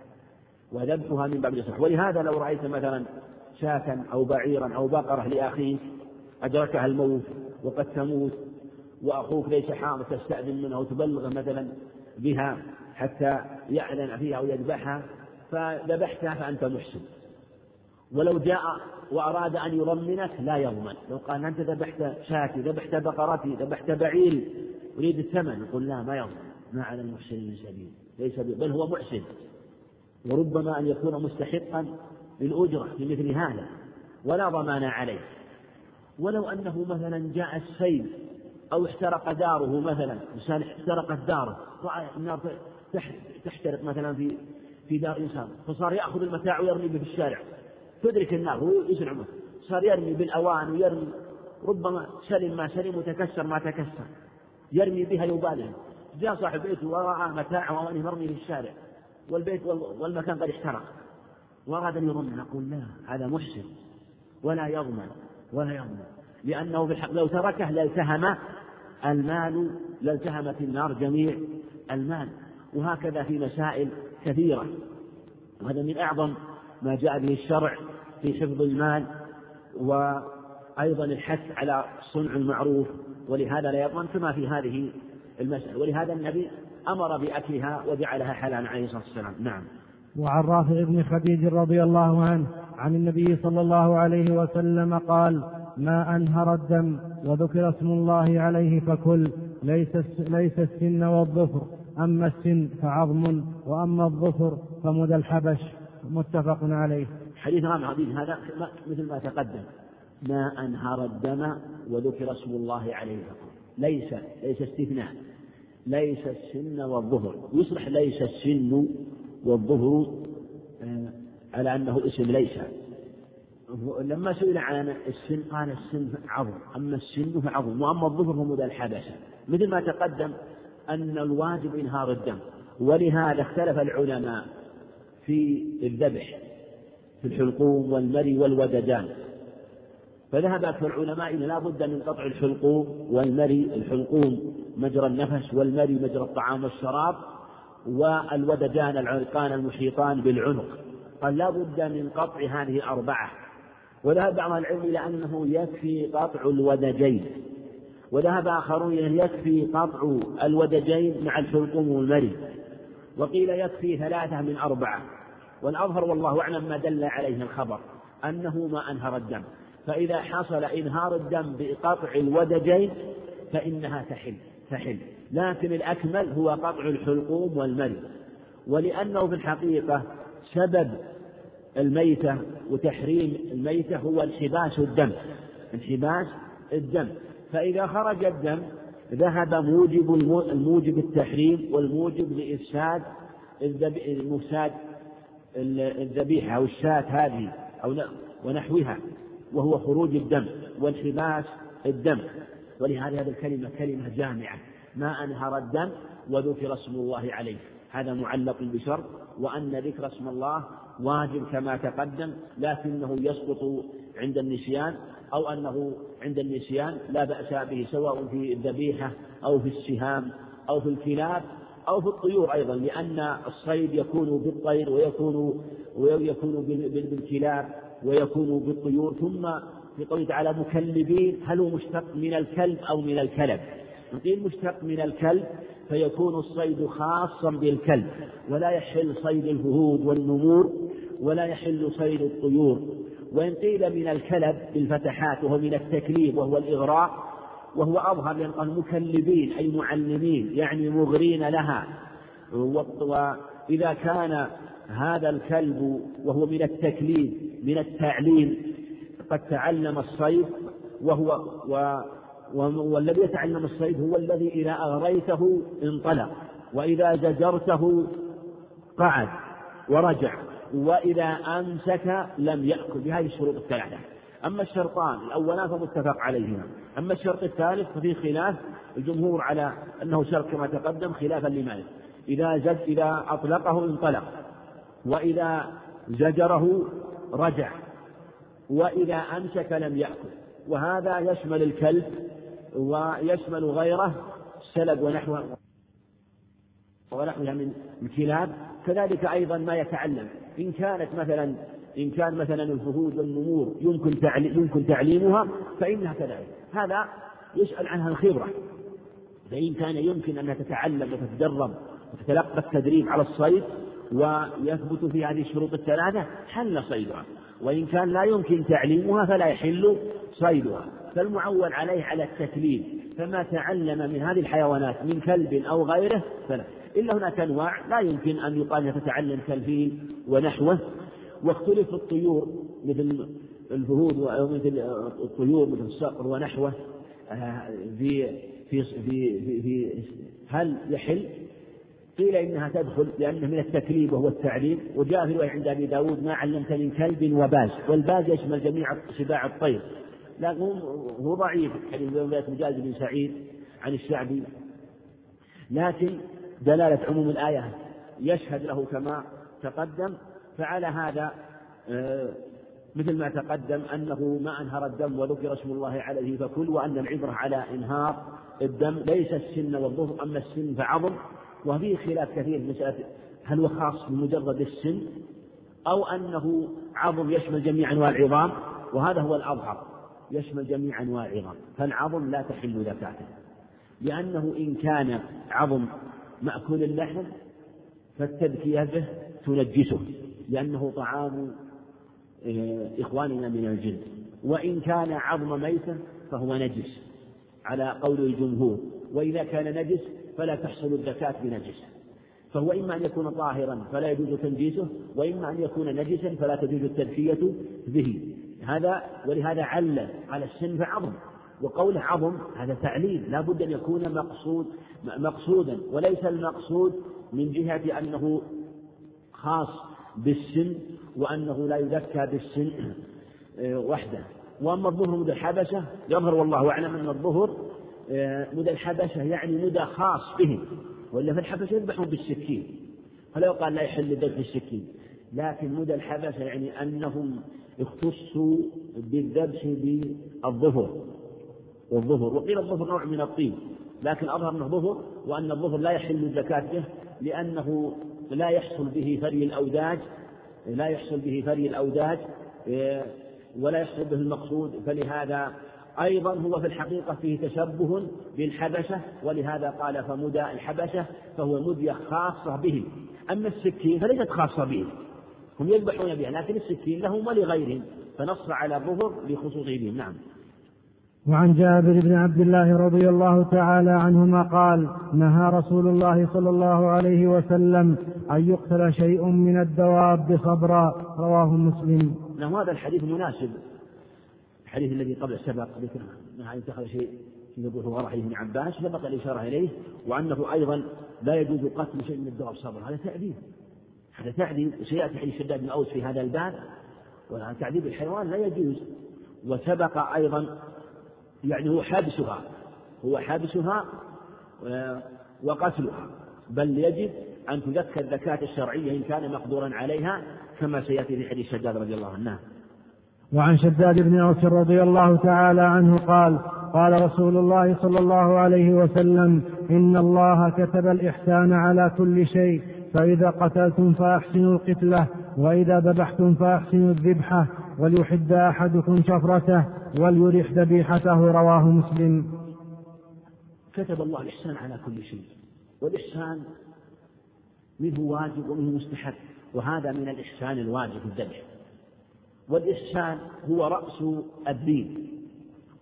وذبحها من باب الإصلاح. ولهذا لو رأيت مثلا شاة أو بعيرا أو بقرة لأخيه أدركها الموت وقد تموت وأخوك ليس حاضر تستأذن منه وتبلغ مثلا بها حتى يعلن فيها أو يذبحها فذبحتها فأنت محسن، ولو جاء وأراد أن يضمنك لا يضمن، لو قال أنت ذبحت شاتي ذبحت بقرتي ذبحت بعيري أريد الثمن، يقول لا ما يضمن، ما على المحسن من سبيل، ليس بل هو محسن، وربما أن يكون مستحقا للأجرة في مثل هذا ولا ضمان عليه. ولو أنه مثلا جاء السيل أو احترق داره مثلا، إنسان احترقت داره والنار تحترق مثلا في دار إنسان، فصار يأخذ المتاع ويرمي به في الشارع، تدرك النار هو إيش العمر، صار يرمي بالأوان ويرمي، ربما سلم ما سلم وتكسر ما تكسر، يرمي بها يباله. جاء صاحب بيته ورأى متاعه وأنه مرمي في الشارع والبيت والمكان قد احترق وأراد أن يضمن، نقول لا هذا محسن ولا يضمن، لأنه بالحق لو تركه لالتهم المال، لالتهمت النار جميع المال. وهكذا في مسائل كثيرة، وهذا من أعظم ما جاء به الشرع في حفظ المال، وأيضا الحث على صنع المعروف، ولهذا لا يضمن كما في هذه المسألة، ولهذا النبي أمر بأكلها وجعلها حلالا عليه الصلاة والسلام. نعم. وعن رافع بن خديج رضي الله عنه عن النبي صلى الله عليه وسلم قال: ما أنهر الدم وذكر اسم الله عليه فكل، ليس السن والظفر، أما السن فعظم وأما الظفر فمدى الحبش، متفق عليه. حديث عظيم هذا مثل ما تقدم، ما أنهر الدم وذكر اسم الله عليه فكل، ليس استثناء، ليس السن والظهر، يصلح ليس السن والظهر على أنه اسم ليس. لما سئل عن السن قال السن عظم، أما السن فعظم وأما الظهر فمدى الحبشة، مثل ما تقدم أن الواجب إنهار الدم. ولهذا اختلف العلماء في الذبح في الحلقوم والمري والودجان، فذهب أكثر العلماء إن لا بد من قطع الحلقوم والمري، الحلقوم مجرى النفس والمري مجرى الطعام والشراب، والودجان العرقان المحيطان بالعنق، قال لا بد من قطع هذه الأربعة. وذهب بعض العلم إلى أنه يكفي قطع الودجين، وذهب آخرون إلى يكفي قطع الودجين مع الحلقوم والمري، وقيل يكفي ثلاثة من أربعة. والأظهر والله أعلم ما دل عليه الخبر أنه ما أنهر الدم، فإذا حصل إنهار الدم بقطع الودجين فإنها تحل، لكن الأكمل هو قطع الحلقوم والمري، ولأنه في الحقيقة سبب الميتة وتحريم الميتة هو انحباس الدم، فإذا خرج الدم ذهب موجب التحريم والموجب لإفساد الذبيحة أو الشاة هذه أو ونحوها، وهو خروج الدم وانحباس الدم. ولهذا هذه الكلمة كلمة جامعة، ما أنهر الدم وذكر اسم الله عليه، هذا معلق بشرط، وأن ذكر اسم الله واجب كما تقدم، لكنه يسقط عند النسيان، أو أنه عند النسيان لا بأس به، سواء في الذبيحة أو في السهام أو في الكلاب أو في الطيور أيضا، لأن الصيد يكون بالطير ويكون بالكلاب ويكون بالطيور. ثم في قوله تعالى مكلبين، هل هو مشتق من الكلب أو من الكلب؟ قيل مشتق من الكلب، فيكون الصيد خاصا بالكلب، ولا يحل صيد الفهود والنمور، ولا يحل صيد الطيور. وإن قيل من الكلب بالفتحات وهو من التكليب وهو الإغراء، وهو أظهر، لأن قال مكلبين أي معلمين، يعني مغرين لها. وإذا كان هذا الكلب وهو من التكليب من التعليم، قد تعلم الصيد، والذي يتعلم الصيد هو الذي إذا أغريته انطلق، وإذا زجرته قعد ورجع، وإذا أمسك لم يأكل، بهذه الشروط الثلاثة. أما الشرطان الأولان فمتفق عليهما، أما الشرط الثالث ففي خلاف، الجمهور على أنه شرط كما تقدم خلافا لمالك. إذا أطلقه انطلق، وإذا زجره رجع، وإذا أمسك لم يأكل، وهذا يشمل الكلب ويشمل غيره، سلب ونحوها من كلاب. كذلك أيضا ما يتعلم، إن كان مثلا الفهود والنمور يمكن تعليمها فإنها كذلك، هذا يسأل عنها الخبرة، فإن كان يمكن أنها تتعلم وتتدرب وتتلقى التدريب على الصيد ويثبت في هذه الشروط الثلاثة حل صيدها، وإن كان لا يمكن تعليمها فلا يحل صيدها. فالمعول عليه على التكليف، فما تعلم من هذه الحيوانات من كلب أو غيره فلا، إلا هناك أنواع لا يمكن أن يقال تتعلم كالفيل ونحوه. واختلف الطيور مثل الفهود ومثل الطيور مثل الصقر ونحوه، في في في في هل يحل؟ قيل إنها تدخل لأنه من التكليف وهو التعليم. وجاء في الرواية عند أبي داود ما علمت من كلب وباز، والباز يشمل جميع سباع الطير، لكن هو ضعيف حديث مجاز بن سعيد عن الشعبي، لكن دلالة عموم الآية يشهد له كما تقدم. فعلى هذا مثل ما تقدم أنه ما أنهر الدم وذكر اسم الله عليه فكل، وأن العبرة على إنهار الدم ليس السن والظفر، أما السن فعظم. وفيه خلاف كثير في مسألة هل هو خاص بمجرد السن أو أنه عظم يشمل جميع أنواع العظام، وهذا هو الأظهر، يشمل جميع أنواع العظام، فالعظم لا تحل زكاته، لأنه إن كان عظم مأكول اللحم فالتذكية به تنجسه لأنه طعام إخواننا من الجن، وإن كان عظم ميتا فهو نجس على قول الجمهور، وإذا كان نجس فلا تحصل الزكاة بنجسه، فهو إما أن يكون طاهرا فلا يجوز تنجيسه، وإما أن يكون نجسا فلا تجوز التدفية به. هذا ولهذا علّ على السن فعظم، وقوله عظم هذا تعليل، لا بد أن يكون مقصودا، وليس المقصود من جهة أنه خاص بالسن وأنه لا يذكى بالسن وحده. وأما الظهر مدى الحبشة يظهر والله أعلم أن الظهر مدى الحبشة يعني مدى خاص بهم، ولا في الحبشة يذبحون بالسكين، فلو قال لا يحل ذبح السكين، لكن مدى الحبشة يعني أنهم اختصوا بالذبح بالظهر والظهر. وقيل الظهر نوع من الطين، لكن أظهر أنه ظهر، وأن الظهر لا يحل الزكاة به لأنه لا يحصل به فري الأوداج، ولا يحصل به المقصود. فلهذا أيضا هو في الحقيقة فيه تشبه بالحبشة، ولهذا قال فمدى الحبشة فهو مدية خاصة به. أما السكين فليست خاصة به، هم يذبحون بها، لكن السكين لهم ولغيرهم، فنص على الظهر لخصوصه بهم. نعم. وعن جابر بن عبد الله رضي الله تعالى عنهما قال: نهى رسول الله صلى الله عليه وسلم أن يقتل شيء من الدواب خبرا، رواه مسلم. هذا الحديث مناسب، الحديث الذي قبل سبق ذكره، نهى أن يتخذ شيء يقول هو رحيه ابن عباس، سبق الإشارة إليه، وأنه أيضا لا يجوز قتل شيء من الدواب صبرا، هذا تعذيب، سيأتي حديث شداد بن أوس في هذا الباب، وتعذيب الحيوان لا يجوز. وسبق أيضا يعني هو حبسها وقتلها، بل يجب أن تذكى الذكاة الشرعية إن كان مقدورا عليها، كما سيأتي في حديث شداد رضي الله عنه. وعن شداد بن أوس رضي الله تعالى عنه قال: قال رسول الله صلى الله عليه وسلم: إن الله كتب الإحسان على كل شيء، فإذا قتلتم فأحسنوا القتلة، وإذا ذبحتم فأحسنوا الذبحة، وليحد أحدكم شفرته، وليريح ذبيحته، رواه مسلم. كتب الله الإحسان على كل شيء، والإحسان منه واجب ومنه مستحب، وهذا من الإحسان الواجب الذبح، والإحسان هو رأس الدين.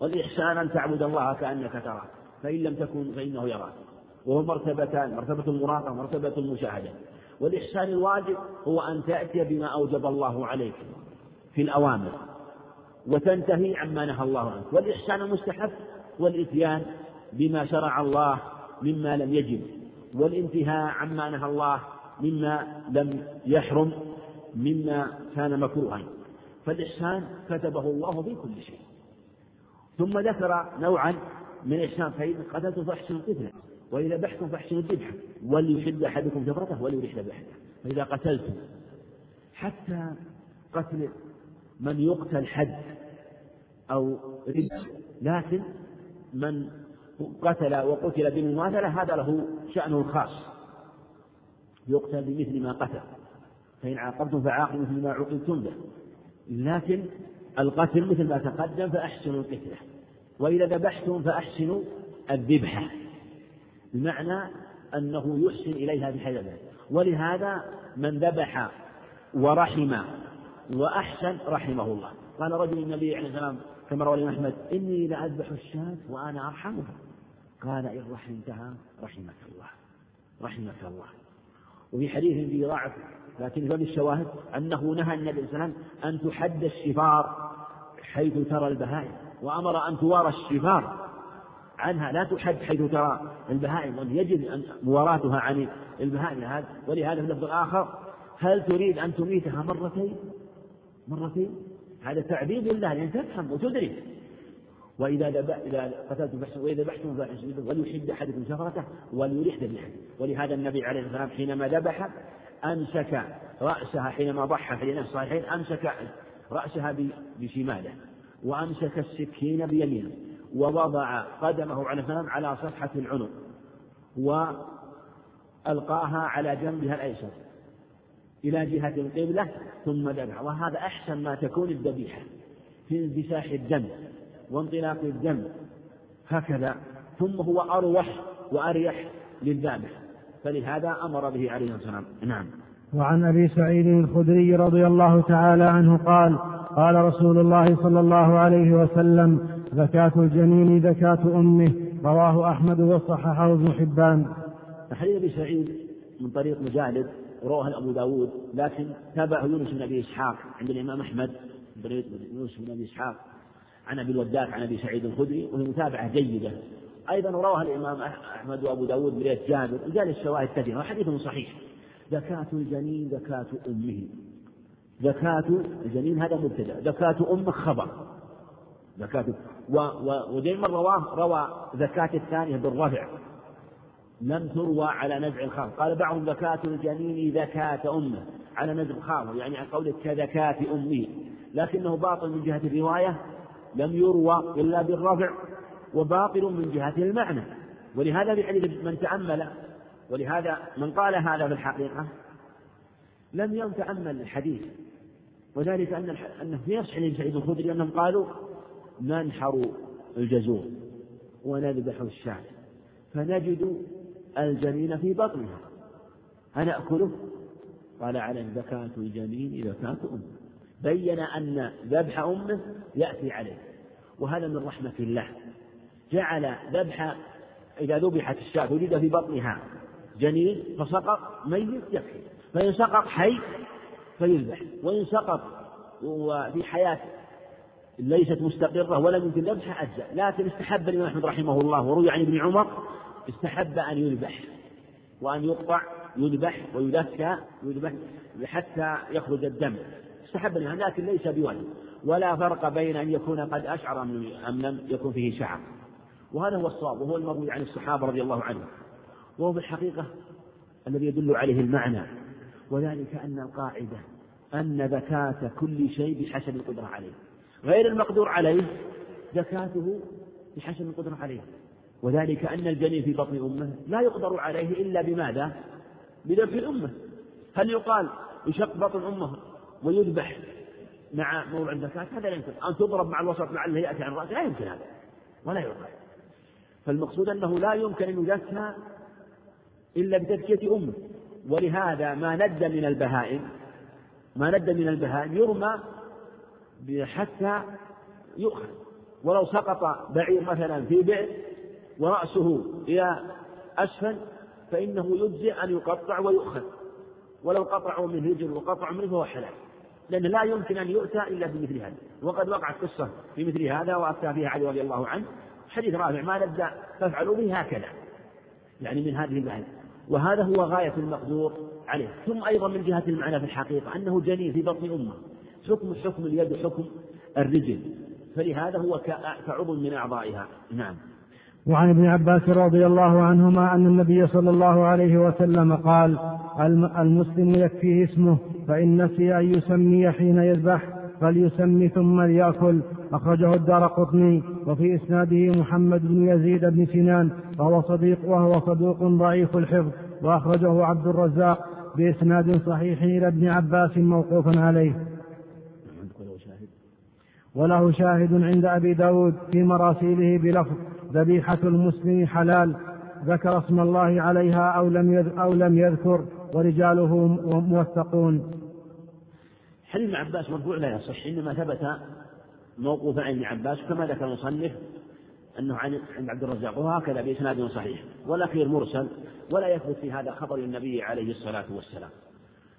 والإحسان أن تعبد الله كأنك تراه، فإن لم تكن فإنه يراك، وهو مرتبتان: مرتبة المراقبة ومرتبة المشاهدة. والإحسان الواجب هو أن تأتي بما أوجب الله عليك في الأوامر، وتنتهي عما نهى الله عنه. والإحسان المستحب والإتيان بما شرع الله مما لم يجب، والانتهاء عما نهى الله مما لم يحرم، مما كان مكروها، فالإحسان كتبه الله في كل شيء. ثم ذكر نوعا من الإحسان، فإذا قتلتم فاحسنوا القتلة، وإذا ذبحتم فاحسنوا الذبح، وليشد أحدكم جبرته وليريح ذبحته. فإذا قتلتم حتى قتل من يقتل حد أو رجل، لكن من قتل وقتل بالمماثلة هذا له شأنه الخاص، يقتل بمثل ما قتل، فإن عاقبتم فعاقبوا مثل ما عوقبتم به، لكن القتل مثل ما تقدم فأحسنوا القتلة، وإذا ذبحتم فأحسنوا الذبحة، بمعنى أنه يحسن إليها بحذافيرها. ولهذا من ذبح ورحم وأحسن رحمه الله. قال رجل النبي عليه السلام كما روى أحمد: إني لأذبح الشاة وأنا أرحمها، قال: إن رحمتها رحمك الله رحمك الله. وفي حديث في ضعف لكن من الشواهد أنه نهى النبي صلى الله عليه وسلم أن تحد الشفار حيث ترى البهائم، وأمر أن توارى الشفار عنها، لا تحد حيث ترى البهائم، وأن يجب مواراتها عن البهائم هذا. ولهذا في اللفظ الآخر: هل تريد أن تميتها مرتين؟ هذا تعبيد الله لأن تفهم وتدرك. وإذا قتلتم فاحسنوا، وإذا ذبحتم فاحسنوا الذبح، وليشد أحدكم جبرته وليريح ذبحه. ولهذا النبي عليه الصلاة والسلام حينما ذبح أمسك رأسها، حينما ضحى في الحديث الصحيحين أمسك رأسها بشماله، وأمسك السكين بيمينه، ووضع قدمه على صفحة العنق، وألقاها على جنبها الأيسر إلى جهة القبلة ثم ذبح. وهذا أحسن ما تكون الذبيحة في انزفاح الدم وانطلاق الدم هكذا، ثم هو أروح وأريح للذبح، فلهذا أمر به عليه السلام. نعم. وعن أبي سعيد الخدري رضي الله تعالى عنه قال: قال رسول الله صلى الله عليه وسلم: زكاة الجنين زكاة أمه. رواه أحمد وصححه ابن حبان. حديث أبي سعيد من طريق مجالد رواه أبو داود، لكن تابعه يونس بن أبي إسحاق عند الإمام أحمد، يونس بن أبي إسحاق عن أبي الوداع عن أبي سعيد الخدري، وهي متابعة جيدة. أيضا رواه الإمام أحمد وأبو داود برواية جابر، وجاء الشواهد كثيرة، وحديث صحيح. زكاة الجنين زكاة أمه. زكاة الجنين هذا مبتدأ، زكاة أم خبر، زكاة ودائما روى زكاة الثانية بالرفع، لم تروى على نزع الخاص. قال بعضهم: زكاة الجنين زكاة أمه على نزع الخاص، يعني على قولة كزكاة أمه، لكنه باطل من جهة الرواية، لم يروى إلا بالرفع، وباطل من جهة المعنى. ولهذا بحديث من تأمل، ولهذا من قال هذا في الحقيقة لم يتأمل الحديث، وذلك أنه يصح لسعيد الخدري أنهم قالوا: ننحر الجزور ونذبح الشاة فنجد الجنين في بطنها هنأكله. قال: على زكاة الجنين زكاة أمه، بين أن ذبح أمه يأتي عليه، وهذا من رحمة الله، جعل ذبح إذا ذبحت الشاة وجد في بطنها جنين فسقط ميت يكفي، فإن سقط حي فيذبح، وإن سقط وفي حياة ليست مستقرة ولم يمكن ذبحها أجزاء. لكن استحب الإمام أحمد رحمه الله، وروي عن ابن عمر، استحب أن يذبح وأن يقطع، يذبح ويذكى، يذبح حتى يخرج الدم، استحب الإمام، لكن ليس بواجب، ولا فرق بين أن يكون قد أشعر أم لم يكن فيه شعر. وهذا هو الصواب، وهو المروي عن الصحابة رضي الله عنهم، وهو في الحقيقة الذي يدل عليه المعنى، وذلك أن القاعدة أن زكاة كل شيء بحسب القدرة عليه، غير المقدور عليه زكاته بحسب القدرة عليه، وذلك أن الجنين في بطن أمه لا يقدر عليه إلا بماذا؟ بذبح الأمة. هل يقال يشق بطن أمه ويذبح مع موضع الزكاة؟ هذا لا يمكن. أن تضرب مع الوسط لعله يأتي عن رأسه، لا يمكن هذا ولا يقال. فالمقصود أنه لا يمكن أن يزكى إلا بتزكية أمه. ولهذا ما ند من البهائم يرمى حتى يؤخذ، ولو سقط بعير مثلا في بئر ورأسه إلى أسفل فإنه يجزئ أن يقطع ويؤخذ، ولو قطعوا من رجل وقطعوا منه فهو حلال، لأن لا يمكن أن يؤتى إلا بمثل هذا. وقد وقعت قصة في مثل هذا وأفتى فيها علي رضي الله عنه، حديث رافع: ما لذ تفعلوا به هكذا، يعني من هذه البهائم. وهذا هو غاية المقدور عليه. ثم أيضا من جهة المعنى في الحقيقة أنه جنين في بطن أمه، حكم اليد حكم الرجل، فلهذا هو كعضو من أعضائها. نعم. وعن ابن عباس رضي الله عنهما أن النبي صلى الله عليه وسلم قال: المسلم يكفيه اسمه، فإن نسي أن يسمي حين يذبح فليسمي ثم ليأكل. أخرجه الدارقطني، وفي إسناده محمد بن يزيد بن سنان وهو صدوق ضعيف الحفظ، وأخرجه عبد الرزاق بإسناد صحيح إلى ابن عباس موقوفا عليه، وله شاهد عند أبي داود في مراسيله بلفظ: ذبيحة المسلم حلال، ذكر اسم الله عليها أو لم يذكر، ورجاله موثقون. حديث ابن عباس مرفوع لا يصح، إنما ثبت موقوفا عن ابن عباس كما ذكر المصنف أنه عن عبد الرزاق، وهكذا بإسناد صحيح، والأخير مرسل ولا يثبت في هذا خبر النبي عليه الصلاة والسلام.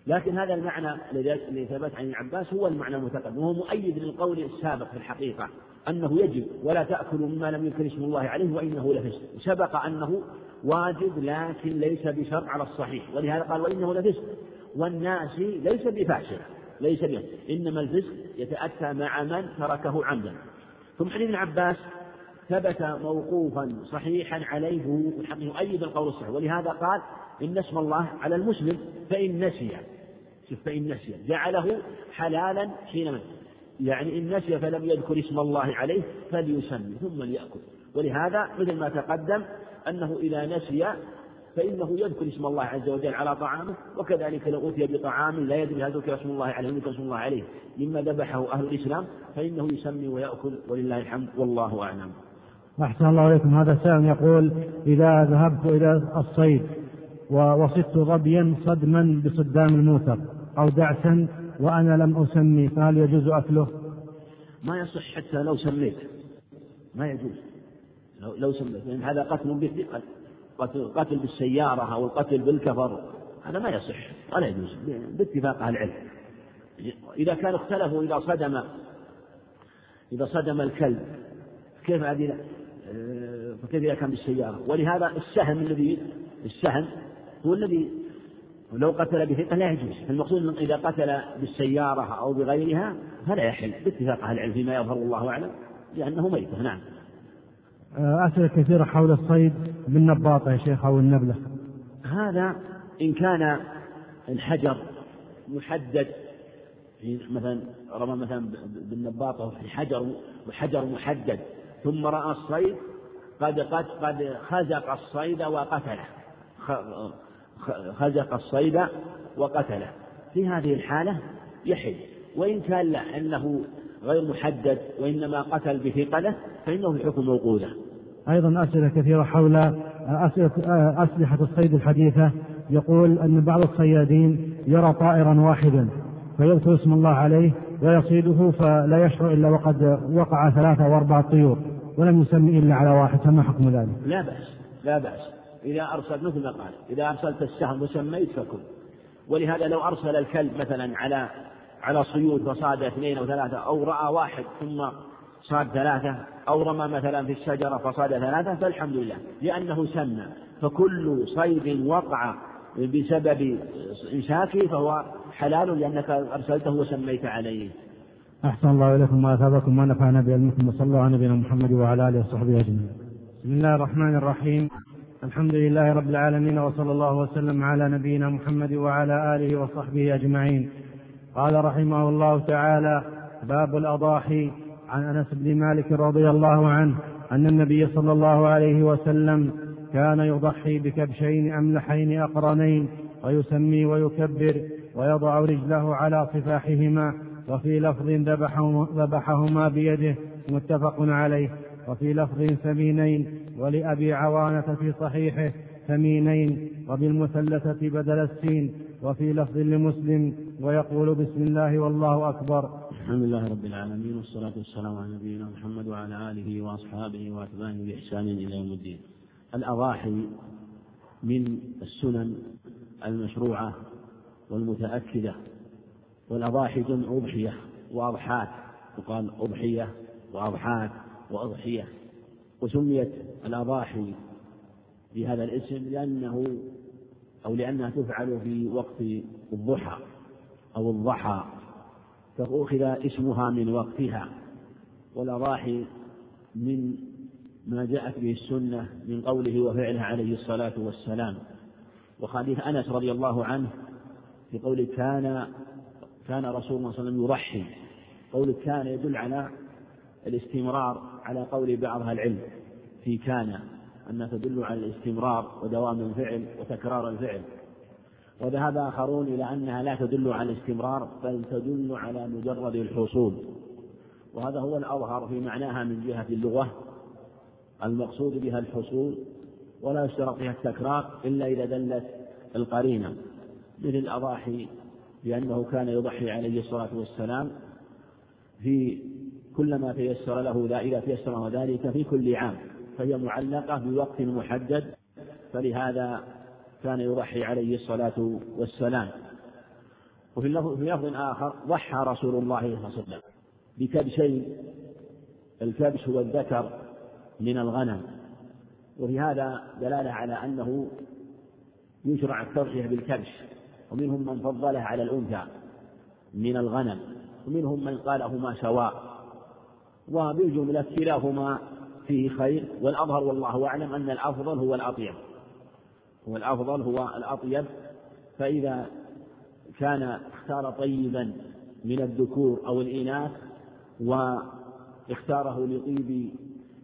لكن هذا المعنى الذي ثبت عن ابن عباس هو المعنى المتقدم، وهو مؤيد للقول السابق في الحقيقة أنه يجب ولا تأكل مما لم يذكر اسم الله عليه وإنه لفسق، سبق أنه واجب لكن ليس بشرط على الصحيح، ولهذا قال وإنه لفسق. والناس ليس بفاسق، ليس به، إنما الفسق يتأتى مع من تركه عمدا. ثم حديث ابن عباس ثبت موقوفا صحيحا عليه يؤيد القول الصحيح، ولهذا قال: إن اسم الله على المسلم فإن نسي، جعله حلالا حينما يعني إن نسي فلم يذكر اسم الله عليه فليسمي ثم ليأكل. ولهذا مثل ما تقدم أنه إذا نسي فإنه يذكر اسم الله عز وجل على طعامه، وكذلك لو أوتي بطعام لا يدري هل ذكر اسم الله عليه مما ذبحه أهل الإسلام فإنه يسمي ويأكل، ولله الحمد والله أعلم. أحسن الله عليكم. هذا السائل يقول: إذا ذهبت إلى الصيد ووصدت ظبيا صدما بصدام الموثق أو دعسا وأنا لم أسمي، فهل يجوز أكله؟ ما يصح حتى لو سميت، ما يجوز لو سميت، لأن هذا قتل بالثقل، قتل بالسيارة أو القتل بالكفر، هذا ما يصح ولا يجوز باتفاق أهل العلم. إذا كان اختلفوا إذا صدم الكلب كيف هذه، فكيف إذا كان بالسيارة؟ ولهذا السهم هو الذي لو قتل بثقة لا يجوز. المقصود أن إذا قتل بالسيارة أو بغيرها فلا يحل باتفاق أهل العلم فيما يظهر الله أعلم، لأنه ميتة. نعم. أسئلة كثيرة حول الصيد بالنباطة يا شيخ أو النبلة. هذا إن كان الحجر محدد مثلا رمى مثلا بالنباطة حجر محدد ثم رأى الصيد قد خزق الصيد وقتله في هذه الحالة يحل. وإن كان لا، أنه غير محدد وإنما قتل بثقله، فإنه في حكم وقوده. أيضا أسئلة كثيرة حول أسلحة الصيد الحديثة. يقول أن بعض الصيادين يرى طائرا واحدا فيذكر اسم الله عليه ويصيده فلا يشعر إلا وقد وقع 3 أو 4 طيور ولم يسمي إلا على واحد، فما حكم ذلك؟ لا بأس إذا أرسل مثل ما قال، إذا أرسلت السهم وسميت فكل. ولهذا لو أرسل الكلب مثلا على صيود فصاد 2 أو 3 أو رأى واحد ثم صاد 3 أو رمى مثلا في الشجرة فصاد 3 فالحمد لله، لأنه سمى. فكل صيد وقع بسبب إنشاكه فهو حلال لأنك أرسلته وسميت عليه. أحسن الله إليكم وأثابكم ونفعنا بألمكم، وصلى الله على نبينا محمد وعلى آله وصحبه أجمعين. بسم الله الرحمن الرحيم، الحمد لله رب العالمين، وصلى الله وسلم على نبينا محمد وعلى آله وصحبه أجمعين. قال رحمه الله تعالى: باب الأضاحي. عن أنس بن مالك رضي الله عنه أن النبي صلى الله عليه وسلم كان يضحي بكبشين أملحين أقرنين ويسمي ويكبر ويضع رجله على صفاحهما، وفي لفظ ذبحهما بيده، متفق عليه. وفي لفظ ثمينين، ولأبي عوانة في صحيحه ثمينين وبالمثلثة بدل السين. وفي لفظ لمسلم: ويقول بسم الله والله أكبر. الحمد لله رب العالمين، والصلاة والسلام على نبينا محمد وعلى آله وأصحابه وأتباعه بإحسان إلى يوم الدين. الأضاحي من السنن المشروعة والمتأكدة، والأضاحي جمع أضحية وأضحاك، وقال أضحية وأضحاك وأضحية. وسميت الأضاحي بهذا الاسم لأنه أو لأنها تفعل في وقت الضحى أو الضحى فأخذ اسمها من وقتها، والأضاحي من ما جاءت به السنة من قوله وفعله عليه الصلاة والسلام. وحديث أنس رضي الله عنه في قوله كان رسول الله صلى الله عليه وسلم يضحي، قول كان يدل على الاستمرار على قول بعض أهل العلم في كان أن تدل على الاستمرار ودوام الفعل وتكرار الفعل، وذهب آخرون إلى أنها لا تدل على الاستمرار بل تدل على مجرد الحصول، وهذا هو الأظهر في معناها من جهة اللغة، المقصود بها الحصول ولا يشترط فيها التكرار إلا إذا دلت القرينة، من الأضاحي لأنه كان يضحي عليه الصلاة والسلام في كلما تيسر له إذا تيسر ذلك في كل عام، فهي معلقة بوقت محدد، فلهذا كان يضحي عليه الصلاة والسلام. وفي لفظ آخر ضحى رسول الله صلى الله عليه وسلم بكبشين، الكبش هو الذكر من الغنم، وفي هذا دلالة على أنه يشرع التضحية بالكبش، ومنهم من فضله على الأنثى من الغنم، ومنهم من قالهما سواء، وبالجملة كلاهما فيه خير، والأظهر والله أعلم أن الأفضل هو الأطيب، فإذا كان اختار طيبا من الذكور أو الإناث واختاره لطيب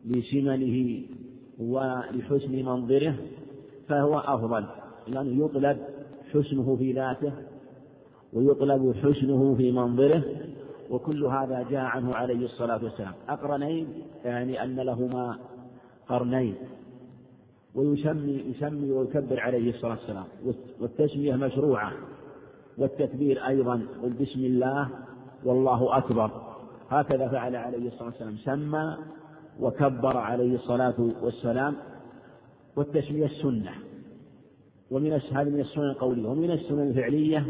لشمله ولحسن منظره فهو أفضل، لأنه يطلب حسنه في ذاته ويطلب حسنه في منظره، وكل هذا جاء عنه عليه الصلاة والسلام. أقرنين يعني أن لهما قرنين، ويسمي ويكبر عليه الصلاة والسلام، والتسمية مشروعة، والتكبير أيضا، والبسم الله والله أكبر، هكذا فعل عليه الصلاة والسلام، سمى وكبر عليه الصلاة والسلام، والتسمية السنة، هذا من السنن القولية، ومن السنن الفعلية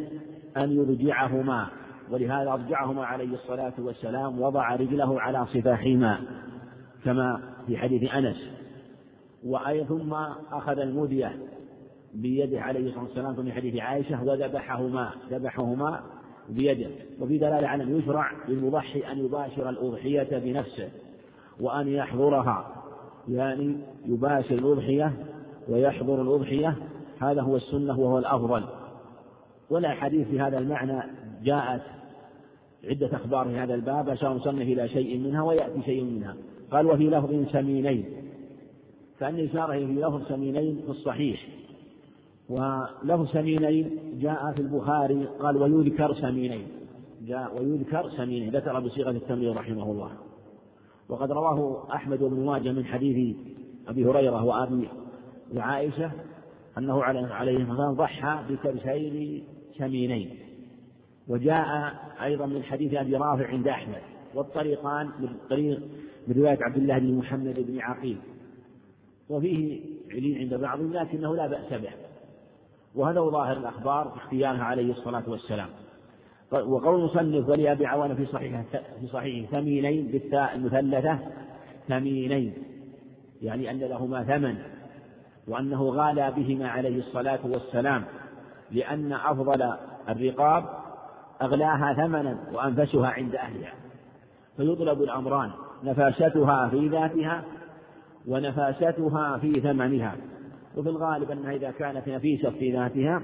أن يرجعهما، ولهذا أرجعهما عليه الصلاة والسلام، وضع رجله على صفاحهما كما في حديث أنس، ثم أخذ المدية بيده عليه الصلاة والسلام في حديث عائشة وذبحهما بيده، وفي دلالة على أن يشرع للمضحي أن يباشر الأضحية بنفسه وأن يحضرها، يعني يباشر الأضحية ويحضر الأضحية، هذا هو السنة وهو الأفضل. ولا حديث في هذا المعنى، جاءت عدة أخبار في هذا الباب، سنصنف إلى شيء منها ويأتي شيء منها. قال وفي لفظ سمينين، فأن إشاره في لفظ سمينين في الصحيح، ولفظ سمينين جاء في البخاري قال ويذكر سمينين، ذكر بصيغة التمرير رحمه الله، وقد رواه أحمد بن ماجه من حديث أبي هريرة وأبي وعائشة أنه عليه الصلاة ضحى بكبشين سمينين، وجاء أيضا من حديث أبي رافع عند أحمد، والطريقان من رواية عبد الله بن محمد بن عقيل، وفيه عليل عند بعض لكنه لا بأس به، وهذا ظاهر الأخبار في اختيارها عليه الصلاة والسلام. وقول مصنف ولأبي عوان في صحيح ثمينين بالتاء المثلثة ثمينين، يعني أن لهما ثمن، وأنه غالى بهما عليه الصلاة والسلام، لأن أفضل الرقاب أغلاها ثمنا وأنفسها عند أهلها، فيطلب الأمران، نفاستها في ذاتها ونفاستها في ثمنها، وفي الغالب أنها إذا كانت نفيسة في ذاتها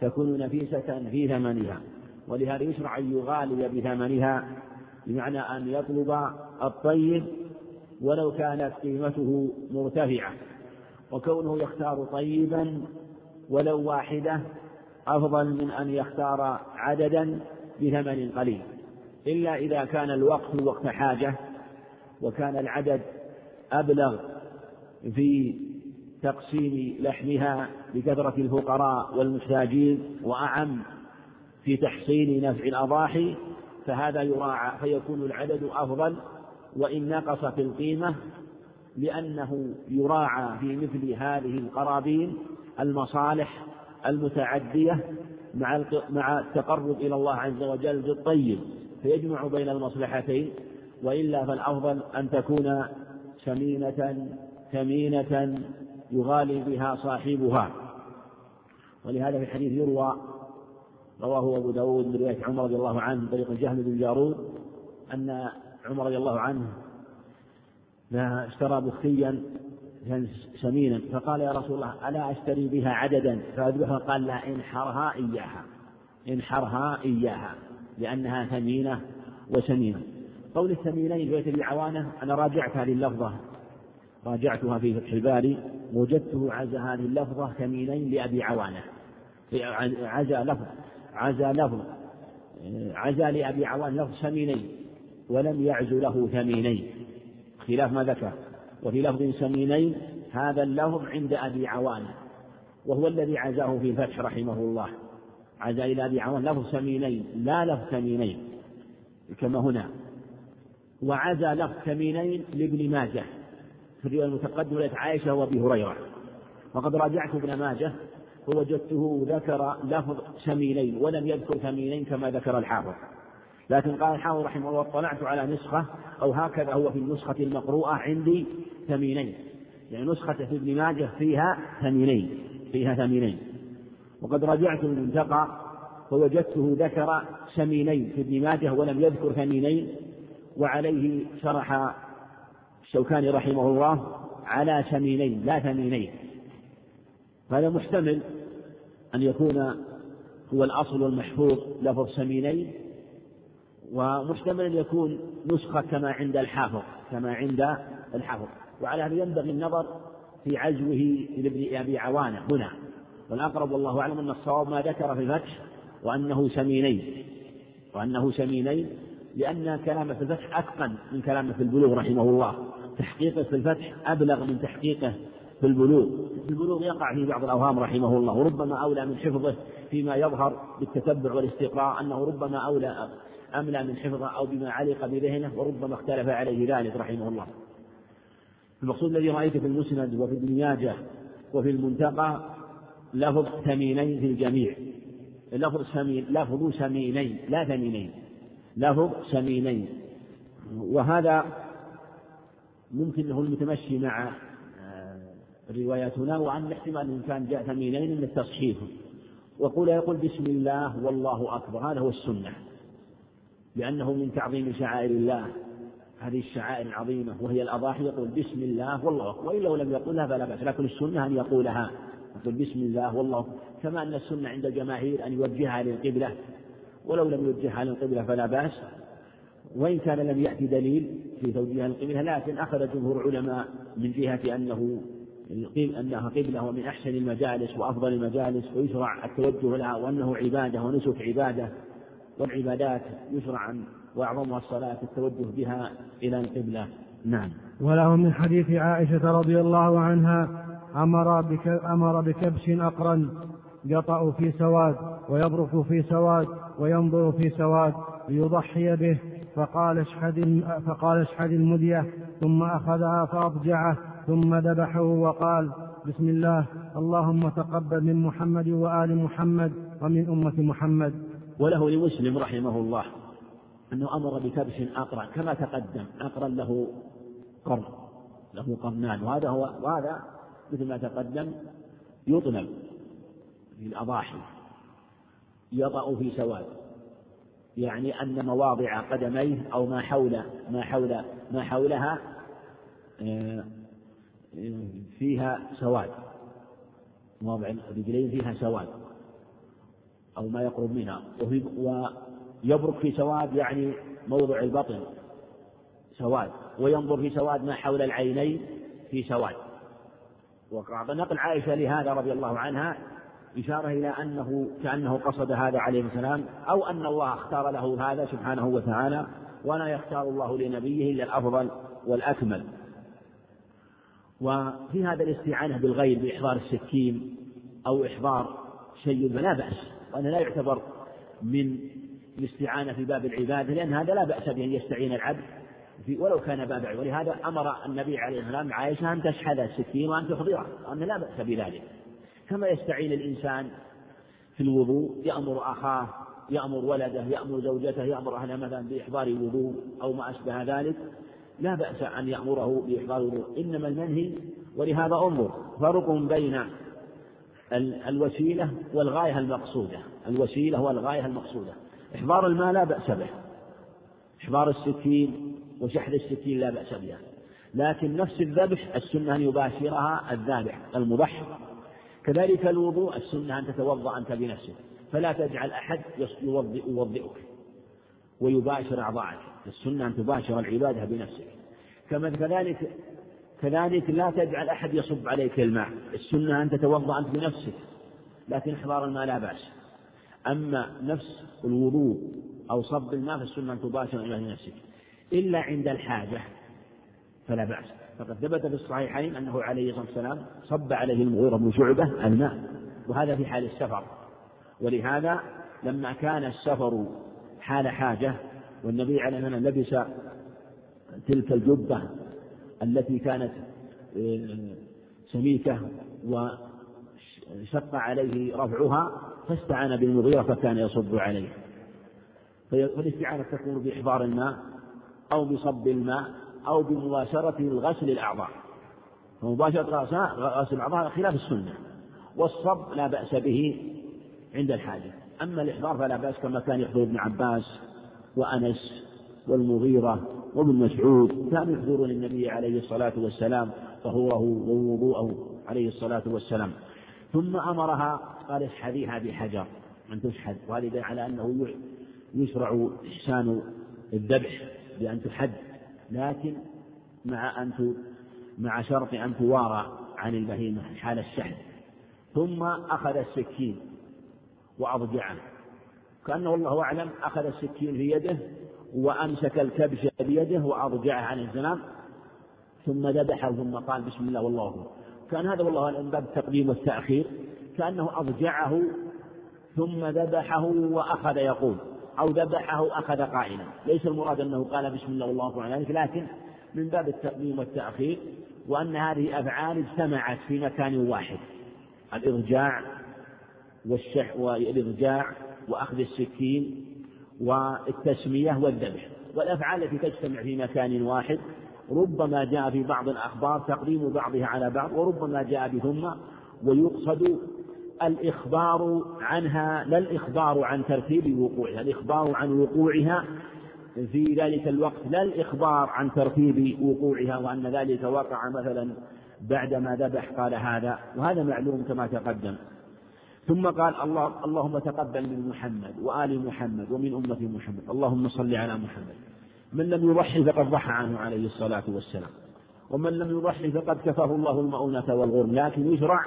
تكون نفيسة في ثمنها، ولهذا يشرع أن يغالي بثمنها، بمعنى أن يطلب الطيب ولو كانت قيمته مرتفعة، وكونه يختار طيبا ولو واحدة أفضل من أن يختار عددا بثمن قليل، إلا إذا كان الوقت وقت حاجة وكان العدد أبلغ في تقسيم لحمها بكثرة الفقراء والمحتاجين وأعم في تحصيل نفع الأضاحي، فهذا يراعى، فيكون العدد أفضل وإن نقص في القيمة، لأنه يراعى في مثل هذه القرابين المصالح المتعدية مع التقرب إلى الله عز وجل بالطيب، فيجمع بين المصلحتين، وإلا فالأفضل أن تكون ثمينة يغالي بها صاحبها. ولهذا في الحديث يروى رواه أبو داود من رواية عمر رضي الله عنه طريق جهم بن جارود أن عمر رضي الله عنه اشترى بخيا سمينا فقال يا رسول الله ألا أشتري بها عددا فأذبحها؟ قال لا، انحرها إياها لأنها ثمينة وسمينة. قول الثمينين في بيت العوانة أنا راجعتها لللفظة، راجعتها في فتح الباري وجدته عزى هذه اللفظة ثمينين لأبي عوانة، عزى لأبي عوانة لفظ ثمينين ولم يعزو له ثمينين خلاف ما ذكر، وفي لفظ ثمينين هذا اللفظ عند أبي عوانة وهو الذي عزاه في فتح رحمه الله، عزى إلى أبي عوانة لفظ ثمينين لا لفظ ثمينين كما هنا. وعزى لفظ ثمينين لابن ماجه في الرواية المتقدمة لدى عائشة وأبي هريرة، وقد راجعت ابن ماجه فوجدته ذكر لفظ ثمينين ولم يذكر ثمينين كما ذكر الحافظ، لكن قال الحافظ رحمه الله اطلعت على نسخة أو هكذا هو في النسخة المقروءة عندي ثمينين، يعني نسخة في ابن ماجه فيها ثمينين، وقد راجعت المنتقى فوجدته ذكر ثمينين في ابن ماجه ولم يذكر ثمينين. وعليه شرح الشوكاني رحمه الله على ثمينين لا ثمينين، فهذا محتمل أن يكون هو الأصل والمحفوظ لفظ ثمينين، ومحتمل أن يكون نسخة كما عند الحافظ، وعلى هذا ينبغي النظر في عزوه لابن أبي عوانة هنا، والأقرب والله أعلم أن الصواب ما ذكر في الفتح وأنه ثمينين لأن كلامه في الفتح أتقن من كلامه في البلوغ رحمه الله، تحقيقه في الفتح أبلغ من تحقيقه في البلوغ، يقع في بعض الأوهام رحمه الله، وربما أولى من حفظه فيما يظهر بالتتبع والاستقراء أنه ربما أملى من حفظه أو بما علق بذهنه، وربما اختلف عليه ذلك رحمه الله. المقصود الذي رأيته في المسند وفي ابن ماجه وفي المنتقى لفظ ثمينين في الجميع، لفظ ثمينين لا ثمينين، لفظ ثمينين، وهذا ممكن له المتمشي مع رواياتنا، وعن احتمال إن كان جاء ثمينين من التصحيح. يقول بسم الله والله أكبر، هذا هو السنة لأنه من تعظيم شعائر الله، هذه الشعائر العظيمة وهي الأضاحي يقول بسم الله والله أكبر، وإلا ولم يقولها فلا بأس، لكن السنة أن يقولها، يقول بسم الله والله أكبر، كما أن السنة عند الجماهير أن يوجهها للقبلة، ولو لم يوجهها للقبلة فلا بأس، وإن كان لم يأتي دليل في توجيهها للقبلة، لكن أخذ جمهور العلماء من جهة أنها قبلة ومن أحسن المجالس وأفضل المجالس، ويشرع التوجه لها، وأنه عبادة ونسك عبادة، والعبادات يشرع وأعظمها الصلاة التوجه بها إلى القبلة. نعم. وله من حديث عائشة رضي الله عنها أمر بكبش أقرن يطأ في سواد ويبرق في سواد وينظر في سواد ليضحي به، فقال اشحد المدية، ثم أخذها فأضجعه ثم ذبحه وقال بسم الله اللهم تقبل من محمد وآل محمد ومن أمة محمد. وله لمسلم رحمه الله أنه أمر بكبش أقرن كما تقدم، أقرن له قرنان، وهذا مثل ما تقدم يطلب في الأضاحي. يطأ في سواد يعني أن مواضع قدميه أو ما حولها فيها سواد، مواضع الرجلين فيها سواد أو ما يقرب منها. ويبرق في سواد يعني موضع البطن سواد، وينظر في سواد ما حول العينين في سواد. وقد نقل عائشة لهذا رضي الله عنها إشارة إلى أنه كأنه قصد هذا عليه السلام، أو أن الله اختار له هذا سبحانه وتعالى، ولا يختار الله لنبيه إلا الأفضل والأكمل. وفي هذا الاستعانة بالغير بإحضار السكين أو إحضار شيء فلا بأس، وأنا لا يعتبر من الاستعانة في باب العبادة، لأن هذا لا بأس بأن يستعين العبد ولو كان باب عبادة. ولهذا أمر النبي عليه السلام عائشة أن تشحذ السكين وأن تحضره، وأنا لا بأس بذلك، كما يستعين الإنسان في الوضوء، يأمر أخاه، يأمر ولده، يأمر زوجته، يأمر أهله مثلا بإحضار وضوء أو ما أشبه ذلك، لا بأس أن يأمره بإحضار وضوء، إنما المنهي. ولهذا أمر فرق بين الوسيلة والغاية المقصودة، الوسيلة والغاية المقصودة. إحضار الماء لا بأس به، إحضار السكين وشحذ السكين لا بأس بها، لكن نفس الذبح السنة أن يباشرها الذابح المضحي. كذلك الوضوء السنة أن تتوضأ أنت بنفسك، فلا تجعل أحد يوضئك ويباشر أعضاءك، السنة أن تباشر العبادة بنفسك. كذلك لا تجعل أحد يصب عليك الماء، السنة أن تتوضأ أنت بنفسك، لكن إحضار الماء لا بأس. أما نفس الوضوء أو صب الماء فالسنة أن تباشر العبادة بنفسك إلا عند الحاجة فلا بأس. فقد ثبت في الصحيحين أنه عليه الصلاة والسلام صب عليه المغيرة بن شعبة الماء، وهذا في حال السفر، ولهذا لما كان السفر حال حاجة والنبي عليه الصلاة والسلام لبس تلك الجبة التي كانت سميكة وشق عليه رفعها، فاستعان بالمغيرة فكان يصب عليه. فالاستعانة تكون بإحضار الماء أو بصب الماء أو بمباشرة الغسل الأعضاء، فمباشرة غسل الأعضاء خلاف السنة، والصب لا بأس به عند الحاجة. أما الإحضار فلا بأس، كما كان يحضر ابن عباس وأنس والمغيرة وابن مسعود، كانوا يحضرون النبي عليه الصلاة والسلام طهوره ووضوءه عليه الصلاة والسلام. ثم أمرها قال اشحذيها بحجر أن تشحذ، وهذا على أنه يشرع إحسان الذبح بأن تحد، لكن مع شرط أن توارى عن البهيمة حال الشحذ. ثم أخذ السكين وأضجعه، كأنه الله أعلم أخذ السكين في يده وأمسك الكبش بيده وأضجعه عن الزنام، ثم ذبحه، ثم قال بسم الله والله أكبر. كان هذا والله أعلم باب التقديم والتأخير، كأنه أضجعه ثم ذبحه وأخذ يقول، أو ذبحه أخذ قائلا. ليس المراد أنه قال بسم الله والله أكبر، لكن من باب التقديم والتأخير، وأن هذه أفعال اجتمعت في مكان واحد، الإضجاع وأخذ السكين والتسمية والذبح، والأفعال التي تجتمع في مكان واحد ربما جاء في بعض الأخبار تقديم بعضها على بعض، وربما جاء بثم، ويقصد الإخبار عنها لا الإخبار عن ترتيب وقوعها، الإخبار عن وقوعها في ذلك الوقت لا الإخبار عن ترتيب وقوعها، وأن ذلك وقع مثلا بعدما ذبح قال هذا، وهذا معلوم كما تقدم. ثم قال اللهم تقبل من محمد وآل محمد ومن أمة محمد، اللهم صل على محمد. من لم يضحي فقد ضحى عنه عليه الصلاة والسلام، ومن لم يضحي فقد كفاه الله المؤونة والغرم، لكن يشرع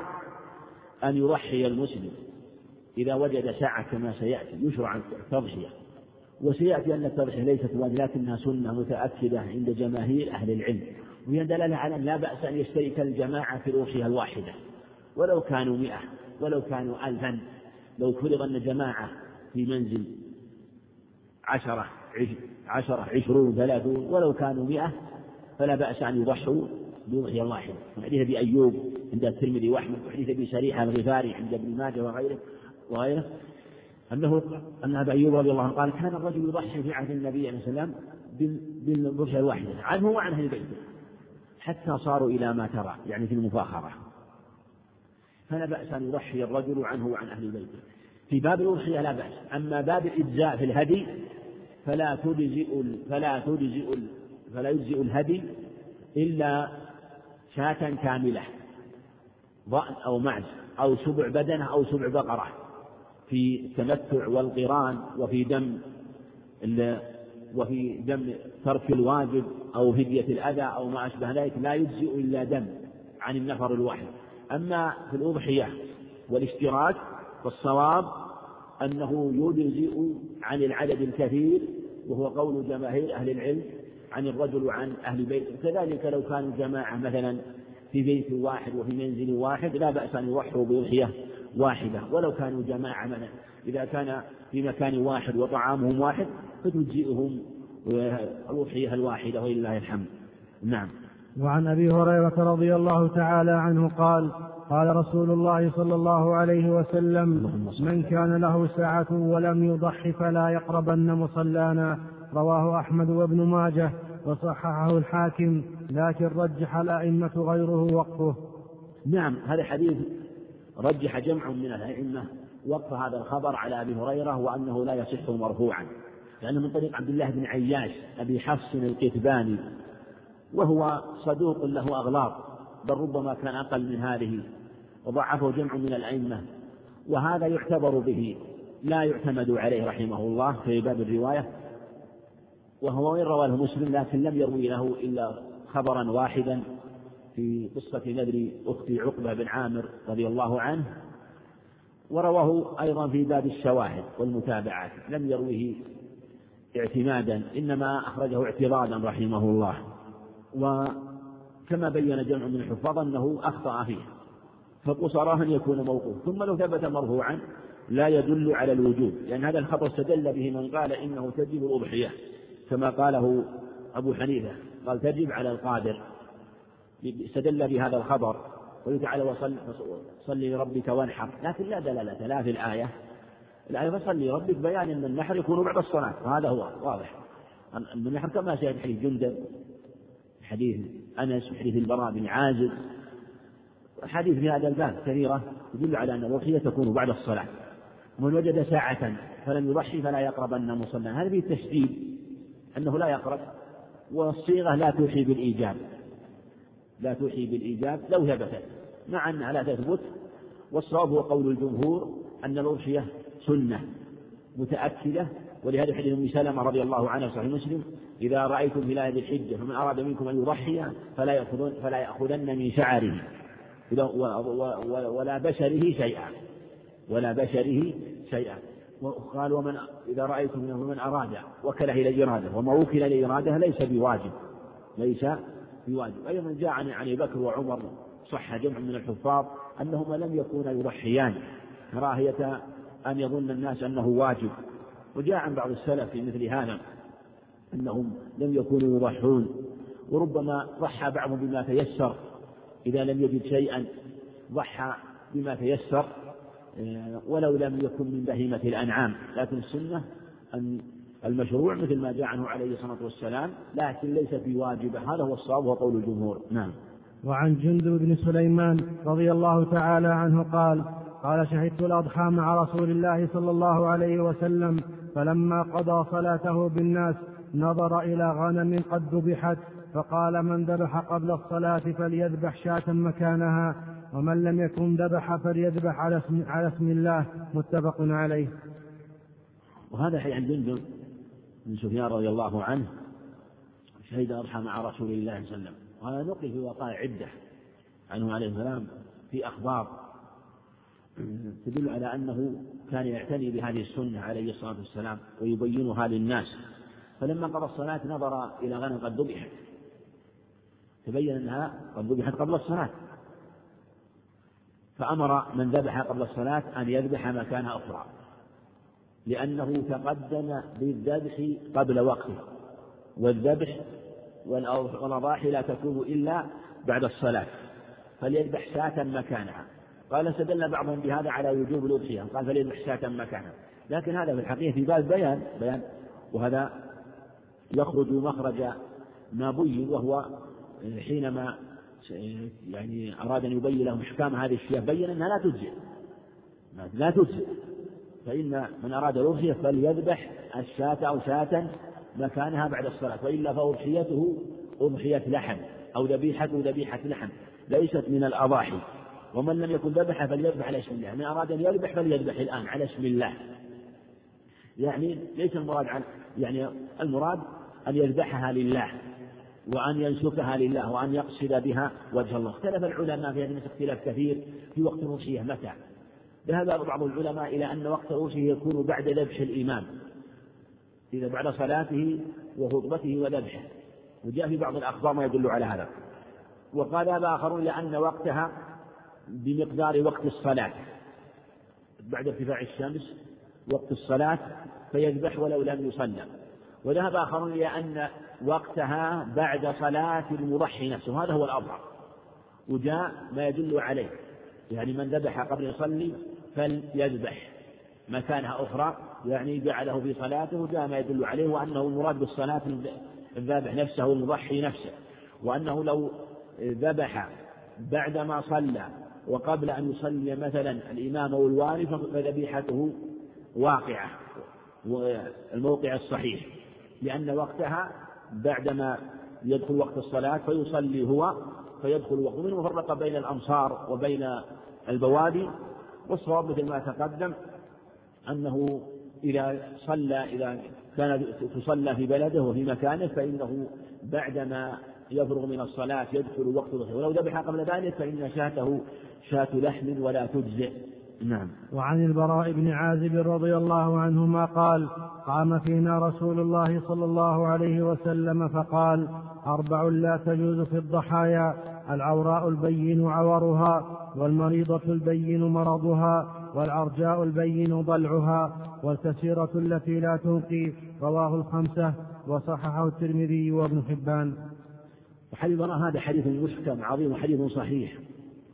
أن يضحي المسلم إذا وجد ساعة كما سيأتي، يشرع التضحية، وسيأتي أن التضحية ليست واجبة لكنها سنة متأكدة عند جماهير أهل العلم، وهي دلالة على أن لا بأس أن يشترك الجماعة في روحها الواحدة ولو كانوا 100 ولو كانوا 1000. لو فرض أن جماعة في منزل 10 20 30 ولو كانوا 100 فلا بأس أن يضحوا بضحية واحدة. وحديث أبي أيوب عند الترمذي وأحمد، وحديث أبي شريحة الغفاري عند ابن ماجه وغيره أن أبي أيوب رضي الله عنه قال كان الرجل يضحي في عهد النبي عليه السلام بالضحية الواحدة عنه وعن أهل بيته حتى صاروا إلى ما ترى، يعني في المفاخرة. فلا بأس أن يضحي الرجل عنه وعن أهل بيته. في باب الأضحية لا بأس. أما باب الإجزاء في الهدي فلا يجزئ الهدي إلا شاة كاملة، ضأن أو معز أو سبع بدنة أو سبع بقرة، في التمتع والقران وفي دم ترك الواجب أو هدية الأذى أو ما أشبه ذلك، لا يجزئ إلا دم عن النفر الواحد. أما في الأضحية والاشتراك فالصواب أنه يجزئ عن العدد الكثير، وهو قول جماهير أهل العلم عن الرجل وعن أهل بيته. كذلك لو كانوا جماعة مثلا في بيت واحد وفي منزل واحد لا بأس أن يضحوا بأضحية واحدة، ولو كانوا جماعة مثلا إذا كان في مكان واحد وطعامهم واحد فتجزئهم الأضحية الواحدة ولله الحمد. نعم. وعن أبي هريرة رضي الله تعالى عنه قال قال رسول الله صلى الله عليه وسلم: من كان له ساعة ولم يضحي فلا يقربن مصلانا. رواه أحمد وابن ماجه وصححه الحاكم، لكن رجح الأئمة غيره وقفه. نعم، هذا حديث رجح جمع من الأئمة وقف هذا الخبر على أبي هريرة وأنه لا يصح مرفوعا، لأنه من طريق عبد الله بن عياش أبي حفص القتباني، وهو صدوق له أغلاط، بل ربما كان أقل من هذه، وضعفه جمع من الأئمة، وهذا يعتبر به لا يعتمد عليه رحمه الله في باب الرواية، وهو وإن رواه مسلم لكن لم يروي له إلا خبرا واحدا في قصة نذر أخت عقبة بن عامر رضي الله عنه، ورواه أيضا في باب الشواهد والمتابعات، لم يرويه اعتمادا، إنما أخرجه اعتراضا رحمه الله. وكما بين جمع من الحفاظ أنه أخطأ فيه، فقصراه أن يكون موقوف. ثم لو ثبت مرفوعا لا يدل على الوجوب، لأن هذا الخبر استدل به من قال إنه تجب الأضحية، كما قاله أبو حنيفة قال تجب على القادر، استدل بهذا الخبر قل تعالى وصلي لربك وانحر، لكن لا دلالة لا في الآية، الآية فصلي ربك بيان أن النحر يكون بعد الصلاة، وهذا هو واضح أن النحر كما سيأتي حديث جند، حديث أنس، حديث البراء بن عازب، حديث في هذا الباب كثيرة يدل على أن الأضحية تكون بعد الصلاة. ومن وجد ساعة فلم يضحي فلا يقربن مصلاه، هذا فيه التشديد أنه لا يقرب، والصيغة لا توحي بالإيجاب، لا توحي بالإيجاب لو ثبتت، مع أنها لا تثبت. والصواب هو قول الجمهور أن الأضحية سنة متأكدة، ولهذا حديث أم سلمة رضي الله عنها صحيح مسلم إذا رأيتم هلال الحجة فمن أراد منكم أن يضحي فلا يأخذن من شعره ولا بشره شيئا، ولا بشره شيئا. وقال ومن إذا رأيتم منه من أراد وكله إلى إراده، وما وكل إلى إراده ليس بواجب، ليس بواجب. أيضا جاء عن علي بكر وعمر صح جمع من الحفاظ أنهما لم يكونا يضحيان كراهية أن يظن الناس أنه واجب، وجاء عن بعض السلف في مثل هذا أنهم لم يكونوا يضحون، وربما ضحى بعضهم بما تيسر، إذا لم يجد شيئا ضحى بما تيسر ولو لم يكن من بهيمة الأنعام، لكن السنة المشروع مثل ما جاء عنه عليه الصلاة والسلام، لكن ليس بواجبة. هذا هو الصواب وقول الجمهور. نعم. وعن جند بن سليمان رضي الله تعالى عنه قال قال شهدت الأضحى مع رسول الله صلى الله عليه وسلم، فلما قضى صلاته بالناس نظر إلى غنم قد ذبحت، فقال من ذبح قبل الصلاة فليذبح شاة مكانها، ومن لم يكن ذبح فليذبح على اسم الله، متفق عليه. وهذا حديث عن جند بن سفيان رضي الله عنه شهد أضحى مع رسول الله صلى الله عليه وسلم، وهذا نقل في وقائع عدة عنه عليه السلام في أخبار تدل على أنه كان يعتني بهذه السنة عليه الصلاة والسلام ويبينها للناس. فلما قضى الصلاة نظر إلى غنم قد ذبحت، تبين أنها قد ذبحت قبل الصلاة، فأمر من ذبح قبل الصلاة أن يذبح مكان أخرى، لأنه تقدم بالذبح قبل وقته، والذبح والأضاحي لا تكون إلا بعد الصلاة، فليذبح شاة مكانها. قال استدل بعضهم بهذا على وجوب الأضحية، قال فليذبح شاة مكانها، لكن هذا في الحقيقة في باب بيان، وهذا يخرج مخرج ما بين، وهو حينما يعني أراد أن يبين لهم إحكام هذه الشيء بين أنها لا تجزئ، فإن من أراد الأضحية فليذبح الشاة أو شاة مكانها بعد الصلاة، وإلا فأضحيته أضحية لحم أو ذبيحته ذبيحة لحم، ليست من الأضاحي. ومن لم يكن ذبح فليذبح على اسم الله، من أراد أن يذبح فليذبح الآن على اسم الله، يعني ليس المراد يعني المراد أن يذبحها لله وأن ينسكها لله وأن يقصد بها وجه الله. اختلف العلماء في هذا اختلاف كثير في وقت الأضحية متى، ذهب بعض العلماء إلى أن وقت الأضحية يكون بعد ذبح الإمام، إذا بعد صلاته وخطبته وذبحه، وجاء في بعض الأخبار ما يدل على هذا. وقال آخرون لأن وقتها بمقدار وقت الصلاة، بعد ارتفاع الشمس وقت الصلاة فيذبح ولو لم يصلى. وذهب آخرون إلى أن وقتها بعد صلاة المضحي نفسه، هذا هو الأظهر، وجاء ما يدل عليه، يعني من ذبح قبل يصلي فليذبح مكانها أخرى، يعني جعله في صلاته، وجاء ما يدل عليه وأنه المراد بالصلاة الذابح نفسه والمضحي نفسه، وأنه لو ذبح بعدما صلى وقبل أن يصلي مثلا الإمام أو الوارث فذبيحته واقعة والموقع الصحيح، لأن وقتها بعدما يدخل وقت الصلاة فيصلي هو فيدخل وقت منه، وفرق بين الأمصار وبين البوادي. والصواب مثل ما تقدم أنه إذا كان تصلى في بلده وفي مكانه فإنه بعدما يفرغ من الصلاة يدخل وقت الضحى، ولو ذبح قبل ذلك فإن شاته شاة لحم ولا تجزئ. نعم. وعن البراء بن عازب رضي الله عنهما قال: قام فينا رسول الله صلى الله عليه وسلم فقال: أربع لا تجوز في الضحايا: العوراء البين عورها، والمريضة البين مرضها، والعرجاء البين ضلعها، والكسيرة التي لا تنقي. رواه الخمسة وصححه الترمذي وابن حبان. حديث البراء هذا حديث محكم عظيم وحديث صحيح،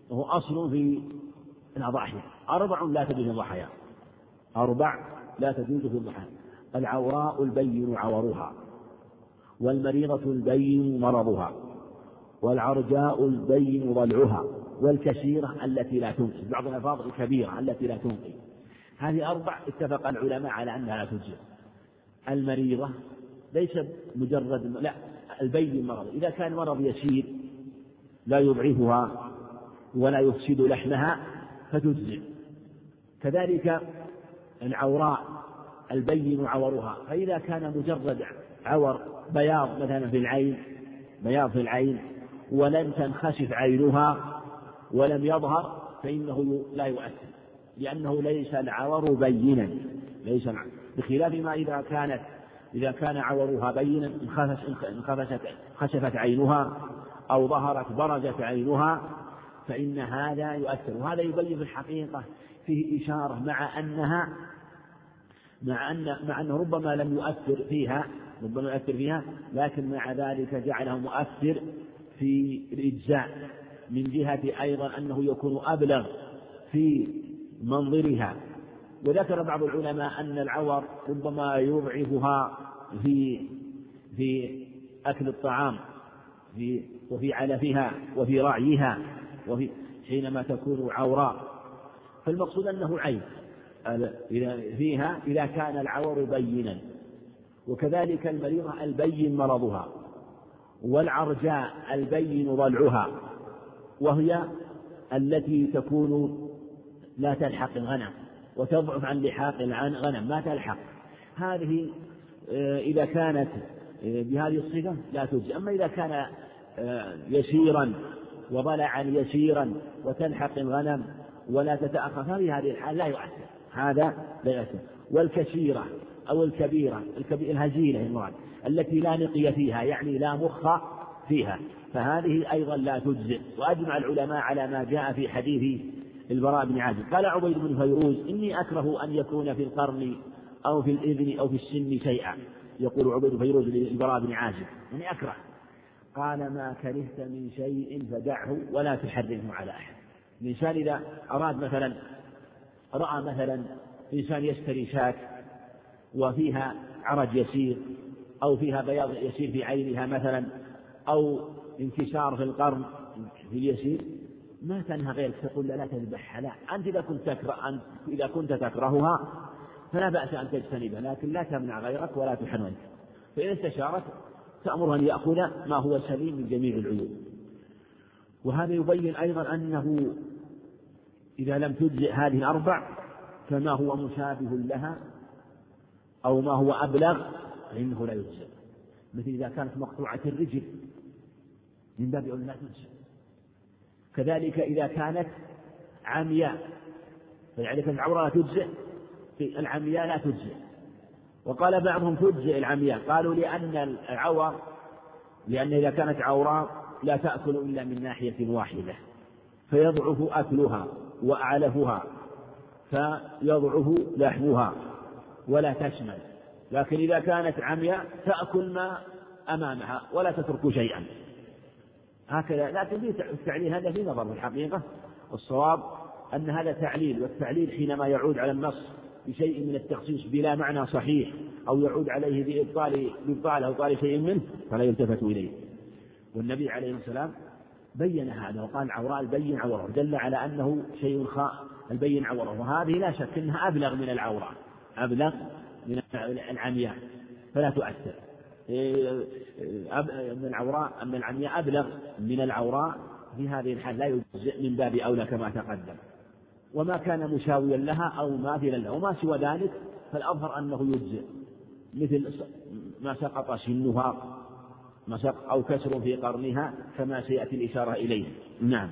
وهو أصل في الأضاحي. أربع لا تجوز في الضحايا، أربع لا تجوز في الضحايا: العوراء البين عورها، والمريضة البين مرضها، والعرجاء البين ضلعها، والكسيرة التي لا تنقي. بعض الألفاظ الكبيرة التي لا تنقي، هذه أربع اتفق العلماء على أنها لا تجزئ. المريضة ليس مجرد لا البين مرض، إذا كان مرض يسير لا يضعفها ولا يفسد لحمها فتجزئ. كذلك العوراء البين عورها، فإذا كان مجرد عور بياض مثلا في العين، بياض في العين ولم تنخسف عينها ولم يظهر فإنه لا يؤثر، لأنه ليس العور بينا، ليس بخلاف ما إذا كان عورها بينا خسفت عينها أو ظهرت برزت عينها فإن هذا يؤثر. وهذا يبين في الحقيقة فيه إشارة مع أنه ربما لم يؤثر فيها، لكن مع ذلك جعله مؤثر في الإجزاء، من جهة أيضا أنه يكون أبلغ في منظرها. وذكر بعض العلماء أن العور ربما يضعفها في أكل الطعام وفي علفها وفي رعيها وفي حينما تكون عوراء، فالمقصود أنه عيب فيها إذا كان العور بينا. وكذلك المريضة البين مرضها، والعرجاء البين ضلعها، وهي التي تكون لا تلحق الغنم وتضعف عن لحاق الغنم، ما تلحق، هذه إذا كانت بهذه الصفة لا تجزئ. أما إذا كان يسيرا وضلعا يسيرا وتلحق الغنم ولا تتأخر هذه الحال لا يؤثر، هذا لا يؤثر. والكسيرة أو الكبيرة الهزيلة التي لا نقي فيها، يعني لا مخ فيها، فهذه أيضا لا تجزئ. وأجمع العلماء على ما جاء في حديث البراء بن عازب. قال عبيد بن فيروز: إني أكره أن يكون في القرن أو في الإذن أو في السن شيئا. يقول عبيد بن فيروز للبراء بن عازب: إني أكره. قال: ما كرهت من شيء فدعه ولا تحرمه على أحد. الإنسان إذا أراد مثلا رأى مثلا إنسان يشتري شاة وفيها عرج يسير أو فيها بياض يسير في عينها مثلا أو انكسار في القرن في اليسير، ما تنهى غيرك، تقول لا تذبحها. لا، أنت إذا كنت تكرهها فلا بأس أن تجتنبها، لكن لا تمنع غيرك ولا تحرمك. فإن استشارت تأمر أن يأخذ ما هو سليم من جميع العيوب. وهذا يبين أيضا أنه إذا لم تجزئ هذه الأربع فما هو مشابه لها أو ما هو أبلغ فإنه لا يجزئ. مثل إذا كانت مقطوعة الرجل من باب أولى لا تجزئ. كذلك إذا كانت عمياء، يعني كانت العورة لا تجزئ، العمياء لا تجزئ. وقال بعضهم تجزئ العمياء، قالوا لأن إذا كانت عوراء لا تأكل إلا من ناحية واحدة فيضعف أكلها وأعلفها فيضعف لحمها ولا تشمل. لكن إذا كانت عمياء تأكل ما أمامها ولا تترك شيئا هكذا. لكن التعليل هذا في نظر الحقيقة، والصواب أن هذا تعليل، والتعليل حينما يعود على النص بشيء من التخصيص بلا معنى صحيح أو يعود عليه بإبطاله أو طال شيء منه فلا يلتفت إليه. والنبي عليه السلام بين هذا وقال عوراء البين عوره، دل على أنه شيء البين عوره، وهذه لا شك أنها أبلغ من العوراء، أبلغ من العمياء فلا تؤثر. من العوراء أما العمياء أبلغ من العوراء، في هذه الحال لا يجزئ من باب أولى كما تقدم. وما كان مشاويا لها أو ماثلا لها وما سوى ذلك فالأظهر أنه يجزئ، مثل ما سقط شنها أو كسر في قرنها كما سيأتي الإشارة إليه. نعم.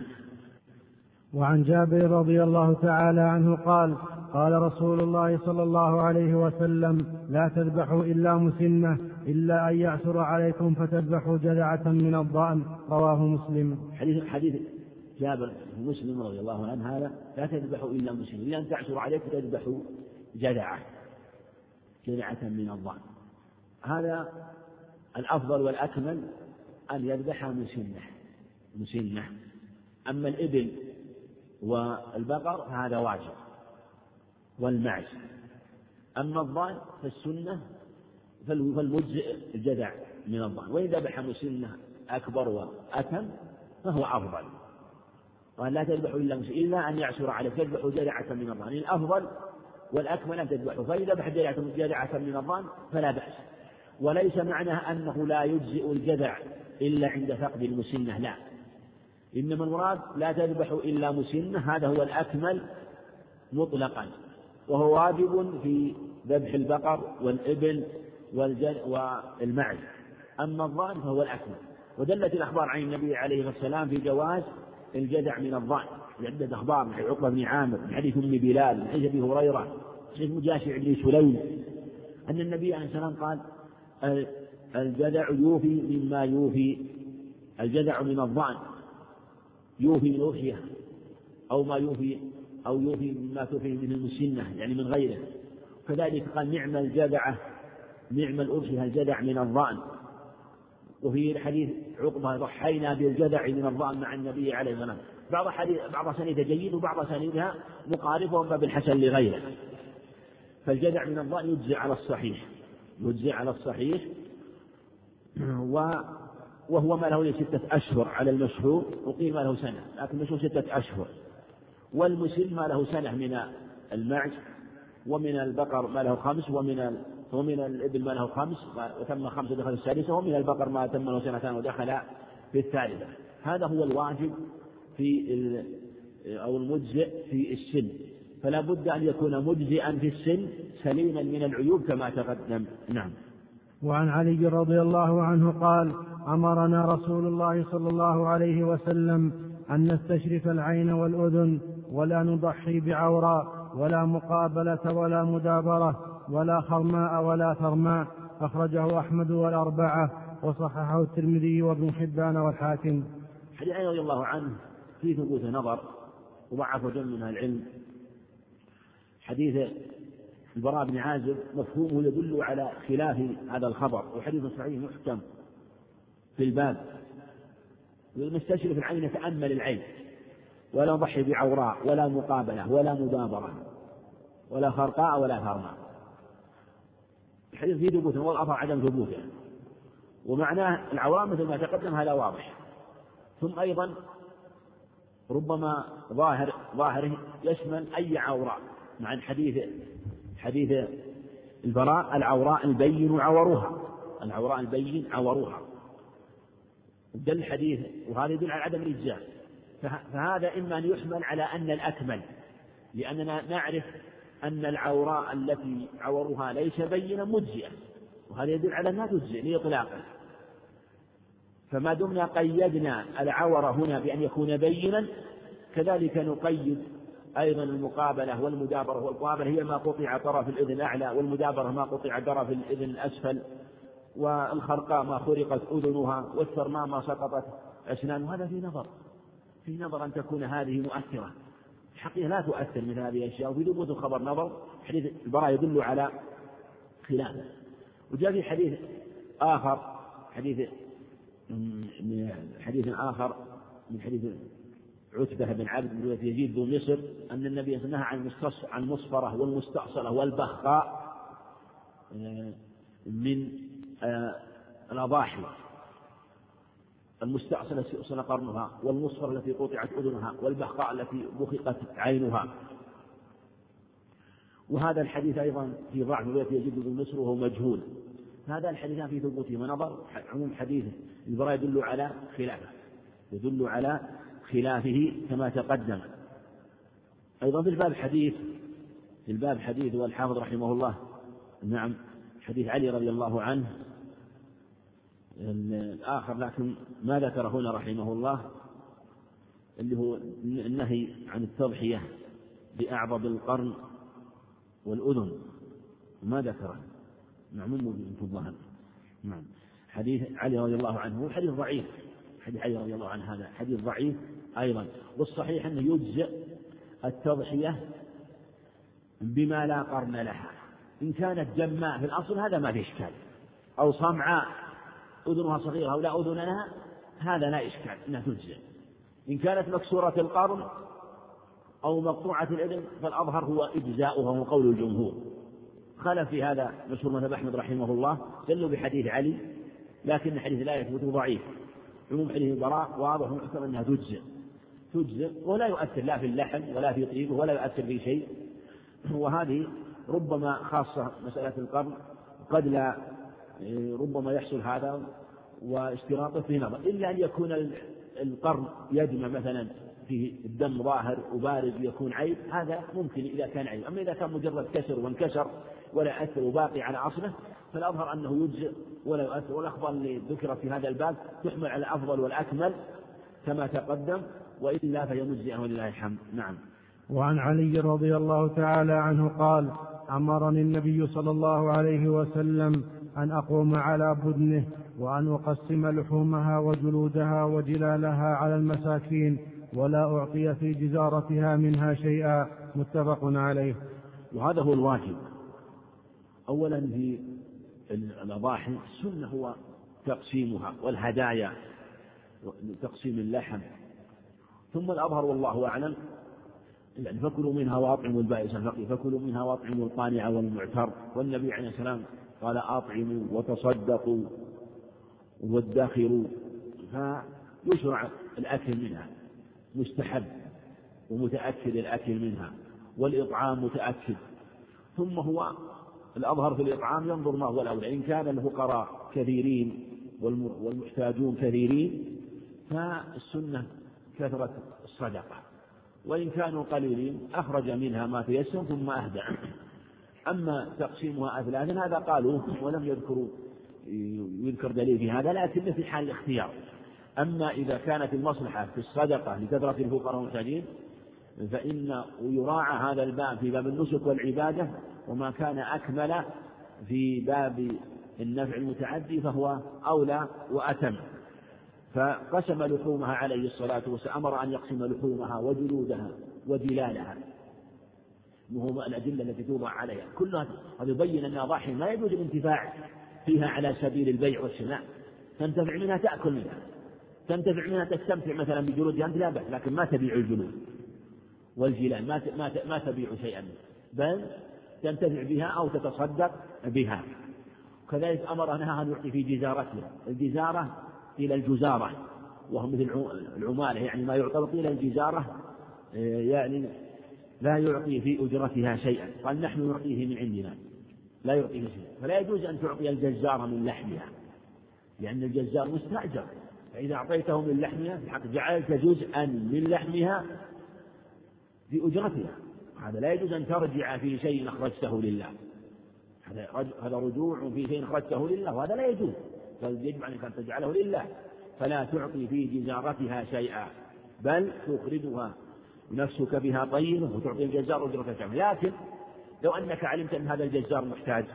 وعن جابر رضي الله تعالى عنه قال: قال رسول الله صلى الله عليه وسلم: لا تذبحوا إلا مسنة، إلا أن يعثر عليكم فتذبحوا جذعة من الضأن. رواه مسلم. حديث جابر مسلم رضي الله عنه هذا: لا تذبحوا إلا مسنة، إلا أن تعثر عليكم فتذبحوا جذعة من الضأن. هذا الأفضل والأكمل أن يذبحها مسنة. أما الإبل والبقر فهذا واجب والمعز. أما الضأن فالسنة، فالمجزئ الجذع من الضأن، وإن ذبح مسنة أكبر وأتم فهو أفضل. وأن لا تذبحوا إلا مسنة إلا أن يعسر عليك تذبحوا جذعة من الضأن، الأفضل والأكمل أن تذبحوا. فإن ذبح جذعة من الضأن فلا بأس. وليس معناه أنه لا يجزئ الجذع إلا عند فقد المسنة، لا، إنما المراد لا تذبحوا إلا مسنة، هذا هو الأكمل مطلقا، وهو واجب في ذبح البقر والإبل والمعز. أما الضأن فهو الأكمل. ودلت الأخبار عن النبي عليه السلام في جواز الجذع من الضأن، عدة أخبار من عقبة بن عامر، من حديث أم بلال، من حديث أبي هريرة، من حديث مجاشع بن سليم، أن النبي عليه السلام قال: الجذع من الضأن يوفي من أضحية أو يوفي مما توفي من المسنة، يعني من غيره. كذلك قال: نعم الأضحية الجذع من الضأن. وفي الحديث عقبة: ضحينا بالجذع من الضأن مع النبي عليه السلام. بعض سنيدها جيد وبعض أسانيدها مقارب وما بالحسن لغيره. فالجذع من الضأن يجزي على الصحيح، وهو ما له 6 أشهر على المشهور، وقيل ما له سنة، لكن المشهور 6 أشهر. والمسن ما له سنة من المعز، ومن البقر ما له 5، ومن الإبل ما له 5 وتم 5 دخل 6، ومن البقر ما تم له 2 ودخل في 3. هذا هو الواجب أو المجزئ في السن، فلا بد أن يكون مجزئا في السن سليما من العيوب كما تقدم. نعم. وعن علي رضي الله عنه قال: أمرنا رسول الله صلى الله عليه وسلم أن نستشرف العين والأذن، ولا نضحي بعوراء ولا مقابلة ولا مدابرة ولا خرماء ولا ثرماء. أخرجه أحمد والأربعة، وصححه الترمذي وابن حبان والحاكم. حديث علي رضي الله عنه في ثبوت نظر وضعف جل منها العلم. حديث البراء بن عازب مفهومه يدل على خلاف هذا الخبر، وحديث صحيح محكم في الباب. والمستشرف العين يتأمل العين، ولا نضحي بعوراء ولا مقابلة ولا مدابرة ولا خرقاء ولا ثرماء. الحديث فيه ثبوت والأثر عدم ثبوته، ومعناه العوراء مثل ما تقدم، هذا واضح. ثم أيضا ربما ظاهره يشمل أي عوراء، مع حديث البراء: العوراء البين عورها. دل الحديث وهذا يدل على عدم الإجزاء. فهذا إما أن يحمل على أن الأكمل، لأننا نعرف أن العوراء التي عورها ليس بينا مجزئة، وهذا يدل على أنها تجزئ لإطلاقه. فما دمنا قيدنا العورة هنا بأن يكون بينا، كذلك نقيد أيضا المقابلة والمدابرة. والمقابلة هي ما قطع طرف الإذن الأعلى، والمدابرة ما قطع طرف الإذن الأسفل، والخرقاء ما خرقت أذنها، والثرماء ما سقطت أسنان. وهذا في نظر أن تكون هذه مؤثرة. الحقيقة لا تؤثر من هذه الأشياء، وفي ثبوت الخبر نظر. حديث البراء يدل على خلافه. وجاء في حديث آخر من حديث عتبة بن عبد بن يزيد بن مصر أن النبي صلى الله عليه وسلم نهى عن المصفرة والمستأصلة والبخاء من الأضاحي. المستعصلة استعصل قرنها، والمصفر التي قطعت أذنها، والبحقاء التي بخقت عينها. وهذا الحديث أيضا في ضعف التي يجده النصر وهو مجهول. هذا الحديث في ثبوتهما نظر، عموم حديث البراء يدل على خلافه، يدل على خلافه كما تقدم. أيضا في الباب حديث، في الباب حديث والحافظ رحمه الله نعم حديث علي رضي الله عنه الآخر، لكن ما ذكر هنا رحمه الله اللي هو النهي عن التضحية بأعضب القرن والأذن، ما ذكره معمول في الظهر. نعم حديث علي رضي الله عنه حديث ضعيف، حديث علي رضي الله عنه هذا حديث ضعيف أيضا. والصحيح أنه يجزئ التضحية بما لا قرن لها، إن كانت جماء في الأصل هذا ما في إشكال، أو صمعاء أذنها صغيرة أو لا أذن لها هذا لا إشكال أنها تجزئ. إن كانت مكسورة القرن أو مقطوعة الأذن فالأظهر هو إجزاؤها وقول الجمهور. خلف في هذا مشهور مذهب أحمد رحمه الله، دلوا بحديث علي لكن الحديث لا يثبت ضعيف. عموم حديث البراء واضح ومحكم أنها تجزئ ولا يؤثر لا في اللحن ولا في طيبه ولا يؤثر في شيء. وهذه ربما خاصة مسألة القرن قد لا ربما يحصل هذا واشتراطه في نظر، إلا أن يكون القرن يجمع مثلا في الدم ظاهر وبارد يكون عيب، هذا ممكن إذا كان عيب. أما إذا كان مجرد كسر وانكسر ولا أثر وباقي على أصله فالأظهر أنه يجزئ ولا يؤثر. والأخبار اللي ذكرت في هذا الباب تحمل على الأفضل والأكمل كما تقدم، وإلا فهي مجزئة ولله الحمد. نعم. وعن علي رضي الله تعالى عنه قال: أمرني النبي صلى الله عليه وسلم أن أقوم على بدنه وأن أقسم لحومها وجلودها وجلالها على المساكين ولا أعطي في جزارتها منها شيئا، متفق عليه. وهذا هو الواجب. أولا في الأضاحي السنة هو تقسيمها، والهدايا تقسيم اللحم، ثم الأظهر والله أعلم فكلوا منها وأطعموا البائس الفقير، فكلوا منها وأطعموا القانع والمعتر. والنبي عليه السلام قال: أطعموا وتصدقوا وادخروا. فيشرع الأكل منها، مستحب ومتأكد الأكل منها، والإطعام متأكد. ثم هو الأظهر في الإطعام ينظر ما هو الأولى، إن كان الفقراء كثيرين والمحتاجون كثيرين فالسنة كثرة الصدقة، وإن كانوا قليلين أخرج منها ما تيسر ثم أهدى. أما تقسيمها أثلاثا هذا قالوا ولم يذكروا يذكر دليل في هذا، لكن في حال الاختيار. أما إذا كانت المصلحة في الصدقة لكثرة الفقراء والمحتاجين فإن يراعى هذا الباب في باب النسك والعبادة، وما كان أكمل في باب النفع المتعدي فهو أولى وأتم. فقسم لحومها عليه الصلاة والسلام، أمر أن يقسم لحومها وجلودها وجلالها، وهما الأدلة التي توضع عليها كلها. ويبين أن الأضاحي لا يجوز الانتفاع فيها على سبيل البيع والشراء، تنتفع منها تأكل منها، تنتفع منها تستمتع مثلا بجلودها أنت لا بأس، لكن ما تبيع الجلود والجلال، ما تبيع شيئا بل تنتفع بها أو تتصدق بها. كذلك أمر أنها أن يعطي في جزارتها، الجزارة إلى الجزارة وهم مثل العمالة، يعني ما يعطى إلى الجزارة يعني لا يعطي في أجرتها شيئا، قال نحن نعطيه من عندنا لا يعطيه شيئا. فلا يجوز أن تعطي الجزارة من لحمها لأن الجزار مستأجر، فإذا أعطيته من لحمها فحق جعلت جزءا من لحمها في أجرتها، هذا لا يجوز أن ترجع في شيء أخرجته لله، هذا رجوع في شيء أخرجته لله وهذا لا يجوز، يجب أن تجعله لله. فلا تعطي في جزارتها شيئا بل تخرجها نفسك بها طيبة وتعطي الجزار أجرة كاملة. لكن لو أنك علمت أن هذا الجزار محتاج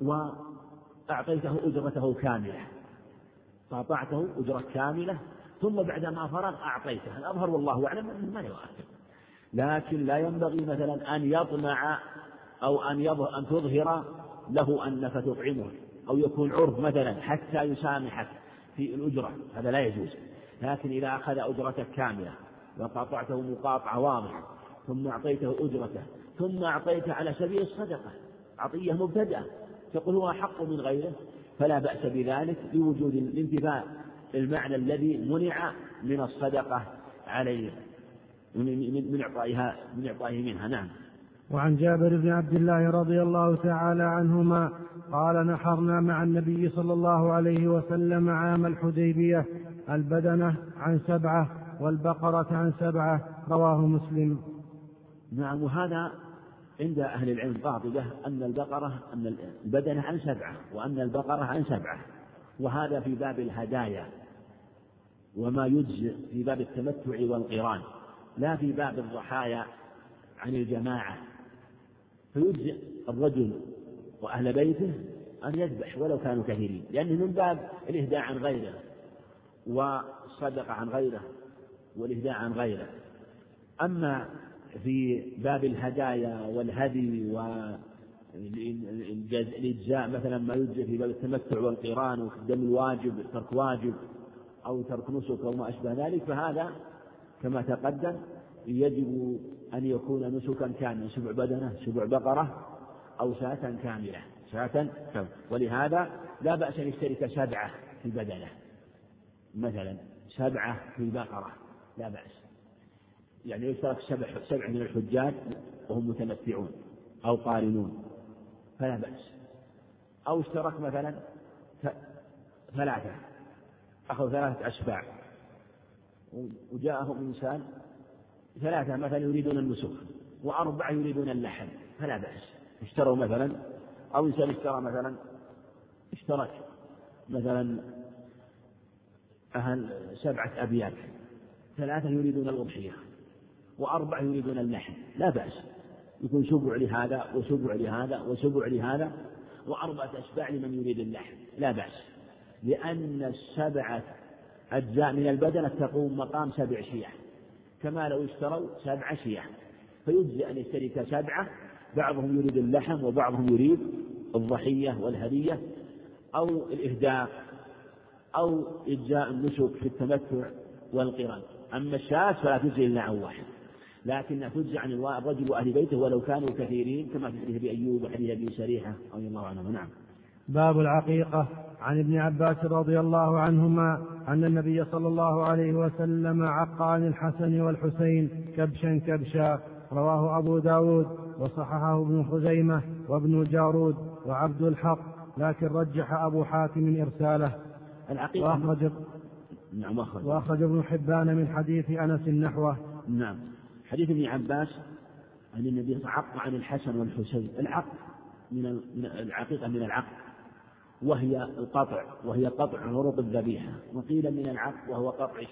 وأعطيته أجرته كاملة، فأعطيته أجرة كاملة ثم بعدما فرغ أعطيته، الأظهر والله أعلم أنه ما يؤثر، لكن لا ينبغي مثلا أن يطمع أو أن تظهر له أنك تطعمه، أو يكون عرف مثلا حتى يسامحك في الأجرة، هذا لا يجوز. لكن إذا أخذ أجرتك كاملة وقاطعته مقاطعة واضحة ثم أعطيته أجرته ثم أعطيته على سبيل الصدقة، عطية مبتدأة تقول هو أحق من غيره، فلا بأس بذلك لوجود الانتفاع المعنى الذي منع من الصدقة عليه من إعطائه منها. نعم. وعن جابر بن عبد الله رضي الله تعالى عنهما قال: نحرنا مع النبي صلى الله عليه وسلم عام الحديبية البدنة عن 7 والبقرة عن 7 رواه مسلم. نعم. وهذا عند أهل العلم ضابطه أن البدنة عن 7 وأن البقرة عن 7، وهذا في باب الهدايا وما يجزئ في باب التمتع والقران، لا في باب الضحايا عن الجماعة، فيجزئ الرجل وأهل بيته أن يذبح ولو كانوا كثيرين، لأنه من باب الإهداء عن غيره والصدقة عن غيره والإهداء عن غيره. أما في باب الهدايا والهدي والإجزاء مثلا ما يجزئ في باب التمتع والقران والدم الواجب ترك واجب أو ترك نسك أو ما أشبه ذلك، فهذا كما تقدم يجب أن يكون نسكا كاملا، 7 بدنة 7 بقرة أو شاة كاملة ولهذا لا بأس أن يشترك 7 في بدنة مثلا 7 في بقرة، لا بأس، يعني يشترك 7 من الحجاج وهم متمتعون أو قارنون فلا بأس، أو اشترك مثلا 3 أخذ 3 أشباع وجاءهم إنسان 3 مثلا يريدون النسك و4 يريدون اللحم فلا بأس، اشتروا مثلا، أو إنسان اشترك مثلا أهل 7 أبيات 3 يريدون الأضحية و4 يريدون اللحم لا بأس، يكون 7 لهذا و7 لهذا و7 لهذا و4 أشباع لمن يريد اللحم لا بأس، لأن 7 أجزاء من البدنة تقوم مقام 7 شياه، كما لو اشتروا 7 شياه، فيجزئ أن يشترك 7 بعضهم يريد اللحم وبعضهم يريد الضحية والهدية أو الإهداء أو إجزاء النسك في التمتع والقران. أما الشاة فلا تجزئ إلا عن واحد، لكن تجزئ عن الرجل وأهل بيته ولو كانوا كثيرين، كما في حديث أبي أيوب وحديث أبي شريحة رضي الله عنه. نعم. باب العقيقة. عن ابن عباس رضي الله عنهما أن النبي صلى الله عليه وسلم عق عن الحسن والحسين كبشا كبشا رواه أبو داود وصححه ابن خزيمة وابن جارود وعبد الحق، لكن رجح أبو حاتم إرساله. وأخرج ابن حبان من حديث أنس نحوه. نعم. حديث ابن عباس أن النبي عق عن الحسن والحسين، العق من العقيقة من العق وهي القطع، وهي قطع عروق الذبيحة، وقيل من العق وهو قطع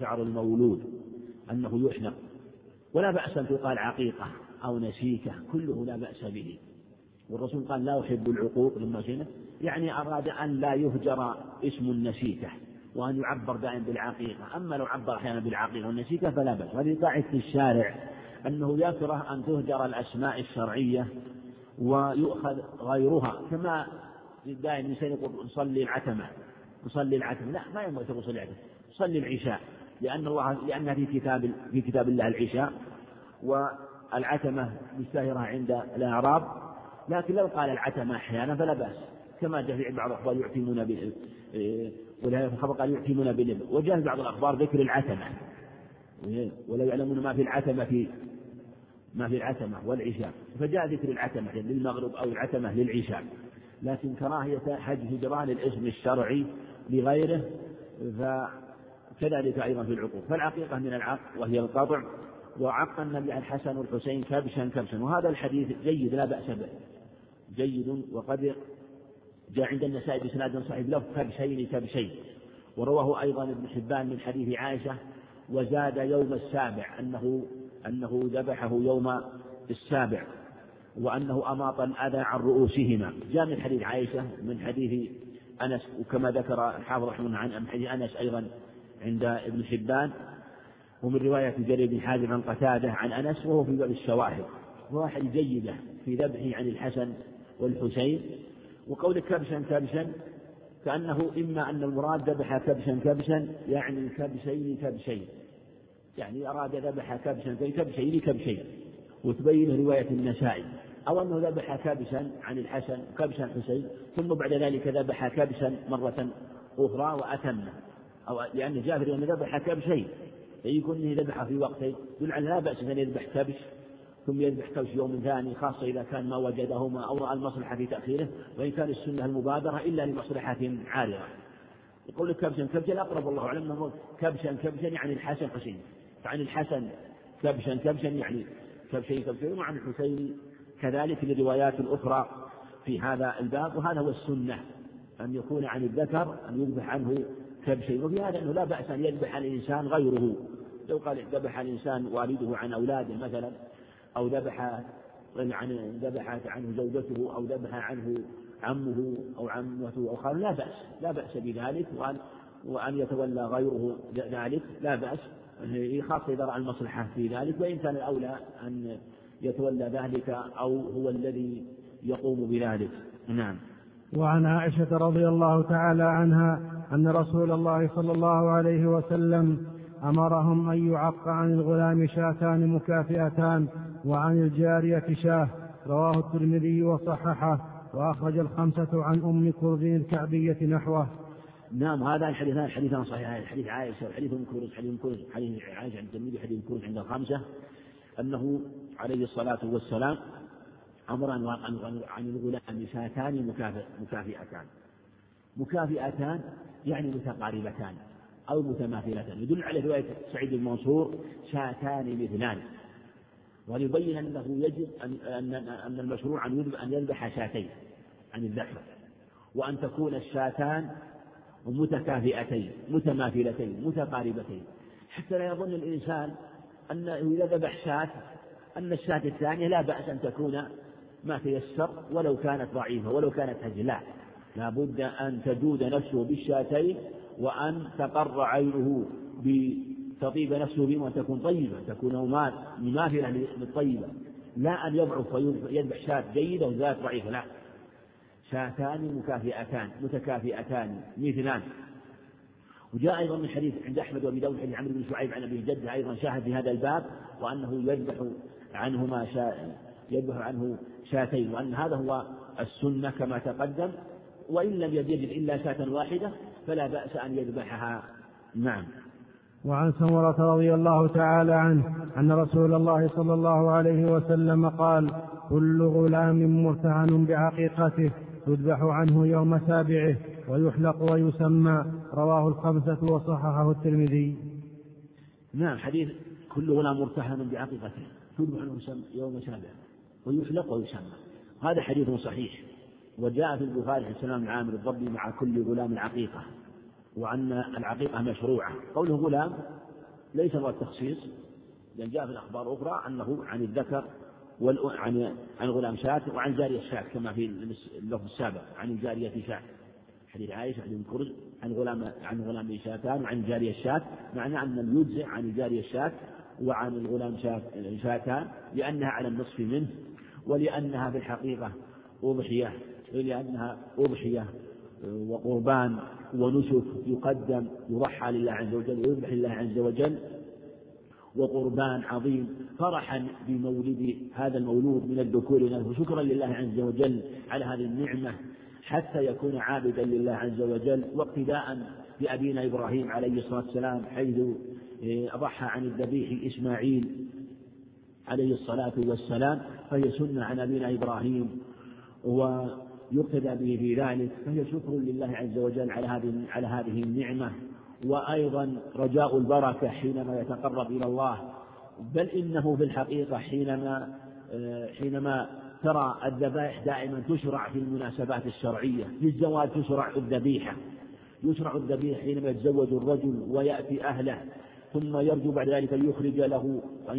شعر المولود أنه يحلق، ولا بأس أن تقال عقيقة أو نسيكة كله لا بأس به. والرسول قال: لا أحب العقوق لما جنة، يعني أراد أن لا يهجر اسم النسيكة وأن يعبر دائما بالعقيقة. أما لو عبر أحيانا بالعقيقة والنسيكة فلا بأس. هذه قاعدة في الشارع أنه يكره أن تهجر الأسماء الشرعية ويؤخذ غيرها، كما دائما الإنسان يقول صلي العتمة، لا ما ينبغي تقول صلي العتمة، صلي العشاء، لأنها في كتاب الله العشاء، والعتمة مشتهرة عند الأعراب، لكن لو قال العتمة أحيانا فلا بأس، كما جاء في بعض الأخبار يعتمون بالإبل، وجاء بعض الأخبار ذكر العتمة ولا يعلمون ما في العتمة والعشاء، فجاء ذكر العتمة للمغرب أو العتمة للعشاء، لكن كراهية هجران الاسم الشرعي لغيره فكذلك أيضا في العقوق. فالعقيقة من العق وهي القطع، وعق النبي عن الحسن والحسين كبشا كبشا، وهذا الحديث جيد لا بأس به، جيد، وقد جاء عند النسائي بإسناد صحيح له كبشين، ورواه أيضا ابن حبان من حديث عائشة، وزاد يوم السابع أنه ذبحه يوم السابع، وأنه أماط الأذى عن رؤوسهما، جاء من حديث عائشة من حديث أنس، وكما ذكر الحافظ رحمه عن حديث أنس أيضا عند ابن حبان، ومن رواية جرير بن حازم عن قتادة عن أنس، وهو في باب الشواهد، واحد جيدة في ذبحه عن الحسن والحسين. وقول كبشا كبشا كأنه إما أن المراد ذبح كبشا كبشا يعني كبشين، يعني أراد ذبح كبشا كبشين، وتبين رواية النسائي، أو أنه ذبح كبشا عن الحسن وكبشا الحسين ثم بعد ذلك ذبح كبشا مرة أخرى وأتمه، أو لأن جابر يعني ذبح كبشين، فيكون يذبح في وقتين، يقول عنه لا بأس أن يذبح كبش ثم يذبح كبش يوم ثاني، خاصة إذا كان ما وجدهما أو رأى المصلحة في تأخيره، وإن كان السنة المبادرة إلا لمصلحة عارضة. يقول كبشا كبشا الأقرب والله أعلم، كبشا كبشا يعني الحسن قشين، فعن الحسن كبشا كبشا يعني كبشين كبشين، وعن الحسين كذلك للروايات الأخرى في هذا الباب. وهذا هو السنة، أن يكون عن الذكر أن يذبح عنه كبشين. وفي هذا أنه لا بأس أن يذبح عن الإنسان غيره، لو قال ذبح الإنسان والده عن أولاده مثلا، أو ذبحت عنه زوجته، أو ذبح عنه عمه أو عمته أو خاله، لا بأس، لا بأس بذلك. وأن يتولى غيره ذلك لا بأس، خاصة إذا رأى المصلحة في ذلك، وإن كان الأولى أن يتولى ذلك أو هو الذي يقوم بذلك. نعم. وعن عائشة رضي الله تعالى عنها أن رسول الله صلى الله عليه وسلم أمرهم أن يعق عن الغلام شاتان مكافئتان وعن الجارية شاه، رواه الترمذي وصححه، وأخرج الخمسة عن أم كلثوم الكعبية نحوه. نعم، هذا الحديثان حديثان صحيحان، حديث عائشة وحديث أم كلثوم، حديث عائشة عن الترمذي، حديث أم كلثوم عند الخمسة، أنه عليه الصلاة والسلام أمر عن الغلام شاتان مكافئتان يعني متقاربتان أو متماثلتان، يدل على رواية سعيد المنصور شاتان مثلان، ويبين أنه يجب أن المشروع أن يذبح شاتين عن الذكر، وأن تكون الشاتان متكافئتين متماثلتين متقاربتين، حتى لا يظن الإنسان أنه إذا ذبح شاة أن الشاة الثانية لا بأس أن تكون ما تيسر ولو كانت ضعيفة ولو كانت هزلاء، لا بد أن تجود نفسه بالشاتين وأن تقر عينه تطيب نفسه بما وتكون طيبة، تكون مماثلة للطيبة، لا أن يضعف ويذبح شاة جيدة وذات ضعيفة، لا، شاتان مكافئتان متكافئتان مثلان. وجاء أيضا من حديث عند أحمد وأبي داود حديث عمرو بن شعيب عن أبي جدة أيضا شاهد في هذا الباب، وأنه يذبح عنه شاتين، وأن هذا هو السنة كما تقدم، وإن لم يجد إلا شاة واحدة فلا بأس أن يذبحها. نعم. وعن سمرة رضي الله تعالى عنه أن رسول الله صلى الله عليه وسلم قال: كل غلام مرتهن بعقيقته يذبح عنه يوم سابعه ويحلق ويسمى، رواه الخمسة وصححه الترمذي. نعم، حديث كل غلام مرتهن بعقيقته يذبح عنه يوم سابعه ويحلق ويسمى، هذا حديث صحيح، وجاء في البخاري عن سلام العامر الضبي مع كل غلام عقيقة، وأن العقيقة مشروعة. قوله غلام ليس هو التخصيص، لأن جاء في الأخبار أخرى أنه عن الذكر عن غلام شاة وعن جارية شاة كما في اللفظ السابق، عن الجارية شاة، حديث عائشة حديث كرز عن غلام شاتان وعن جارية شاة، معناه أن يجزئ عن الجارية شاة وعن الغلام شاتان، لأنها على النصف منه، ولأنها في الحقيقة أضحية، لأنها أضحية وقربان ونسك يقدم يضحى لله عز وجل ويذبح لله عز وجل، وقربان عظيم، فرحا بمولد هذا المولود من الذكور والإناث، وشكرا لله عز وجل على هذه النعمة، حتى يكون عابدا لله عز وجل، واقتداء بأبينا إبراهيم عليه الصلاة والسلام حيث ضحى عن الذبيح إسماعيل عليه الصلاة والسلام، فهي سنة عن أبينا إبراهيم ويقتدى به في ذلك، فهي شكر لله عز وجل على هذه النعمة، وأيضا رجاء البركة حينما يتقرب إلى الله. بل إنه في الحقيقة حينما ترى الذبائح دائما تشرع في المناسبات الشرعية، في الزواج يشرع الذبيحة حينما يتزوج الرجل ويأتي أهله، ثم يرجو بعد ذلك أن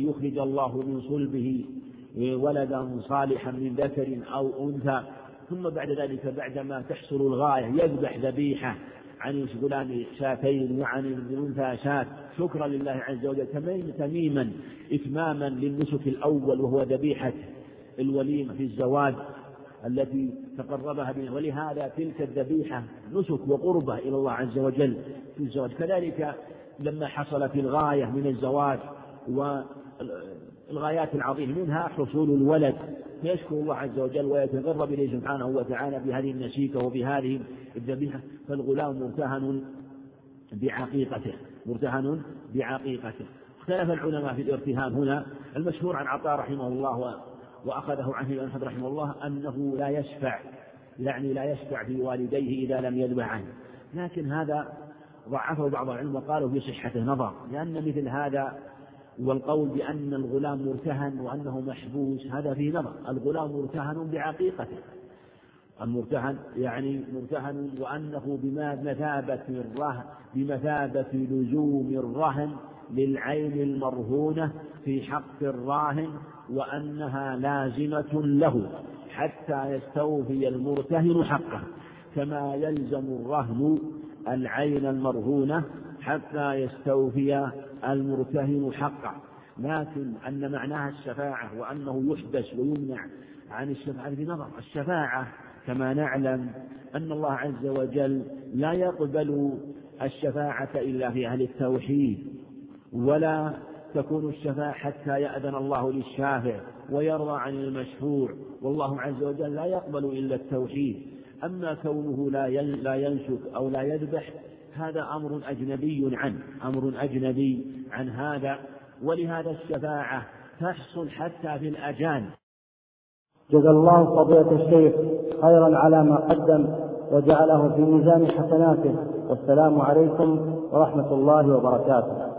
يخرج الله من صلبه ولدا صالحا من ذكر أو أنثى، ثم بعد ذلك بعدما تحصل الغاية يذبح ذبيحة عن الغلام شاتين وعن الأنثى شاة، شكرا لله عز وجل، تميما إتماما للنسك الأول، وهو ذبيحة الوليمة في الزواج التي تقربها به، ولهذا تلك الذبيحة نسك وقربة إلى الله عز وجل في الزواج. كذلك لما حصلت الغاية من الزواج والغايات العظيمة منها حصول الولد، يشكر الله عز وجل ويتقرب إليه سبحانه وتعالى بهذه النسيكة وبهذه الذبيحة، فالغلام مرتهن بعقيقته، مرتهن بعقيقته. اختلف العلماء في الارتهان هنا. المشهور عن عطاء رحمه الله وأخذه عنه ابن حزم رحمه الله أنه لا يشفع، يعني لا يشفع بوالديه إذا لم يذبح عنه، لكن هذا ضعفه بعض العلم وقالوا في صحته نظر، لأن مثل هذا والقول بأن الغلام مرتهن وأنه محبوس هذا في نظر. الغلام مرتهن بعقيقته، المرتهن يعني مرتهن وأنه بمثابة لزوم الرهن للعين المرهونة في حق الراهن، وأنها لازمة له حتى يستوفي المرتهن حقه، كما يلزم الرهن العين المرهونة حتى يستوفي المرتهن حقه. لكن أن معناها الشفاعة وأنه يحبس ويمنع عن الشفاعة بنظر. الشفاعة كما نعلم أن الله عز وجل لا يقبل الشفاعة إلا في أهل التوحيد، ولا تكون الشفاعة حتى يأذن الله للشافع ويرضى عن المشفوع، والله عز وجل لا يقبل إلا التوحيد. أما كونه لا ينشك أو لا يذبح هذا أمر أجنبي عن هذا، ولهذا الشفاعة تحصل حتى في الأجان. جزا الله فضيلة الشيخ خيرا على ما قدم وجعله في ميزان حسناته، والسلام عليكم ورحمة الله وبركاته.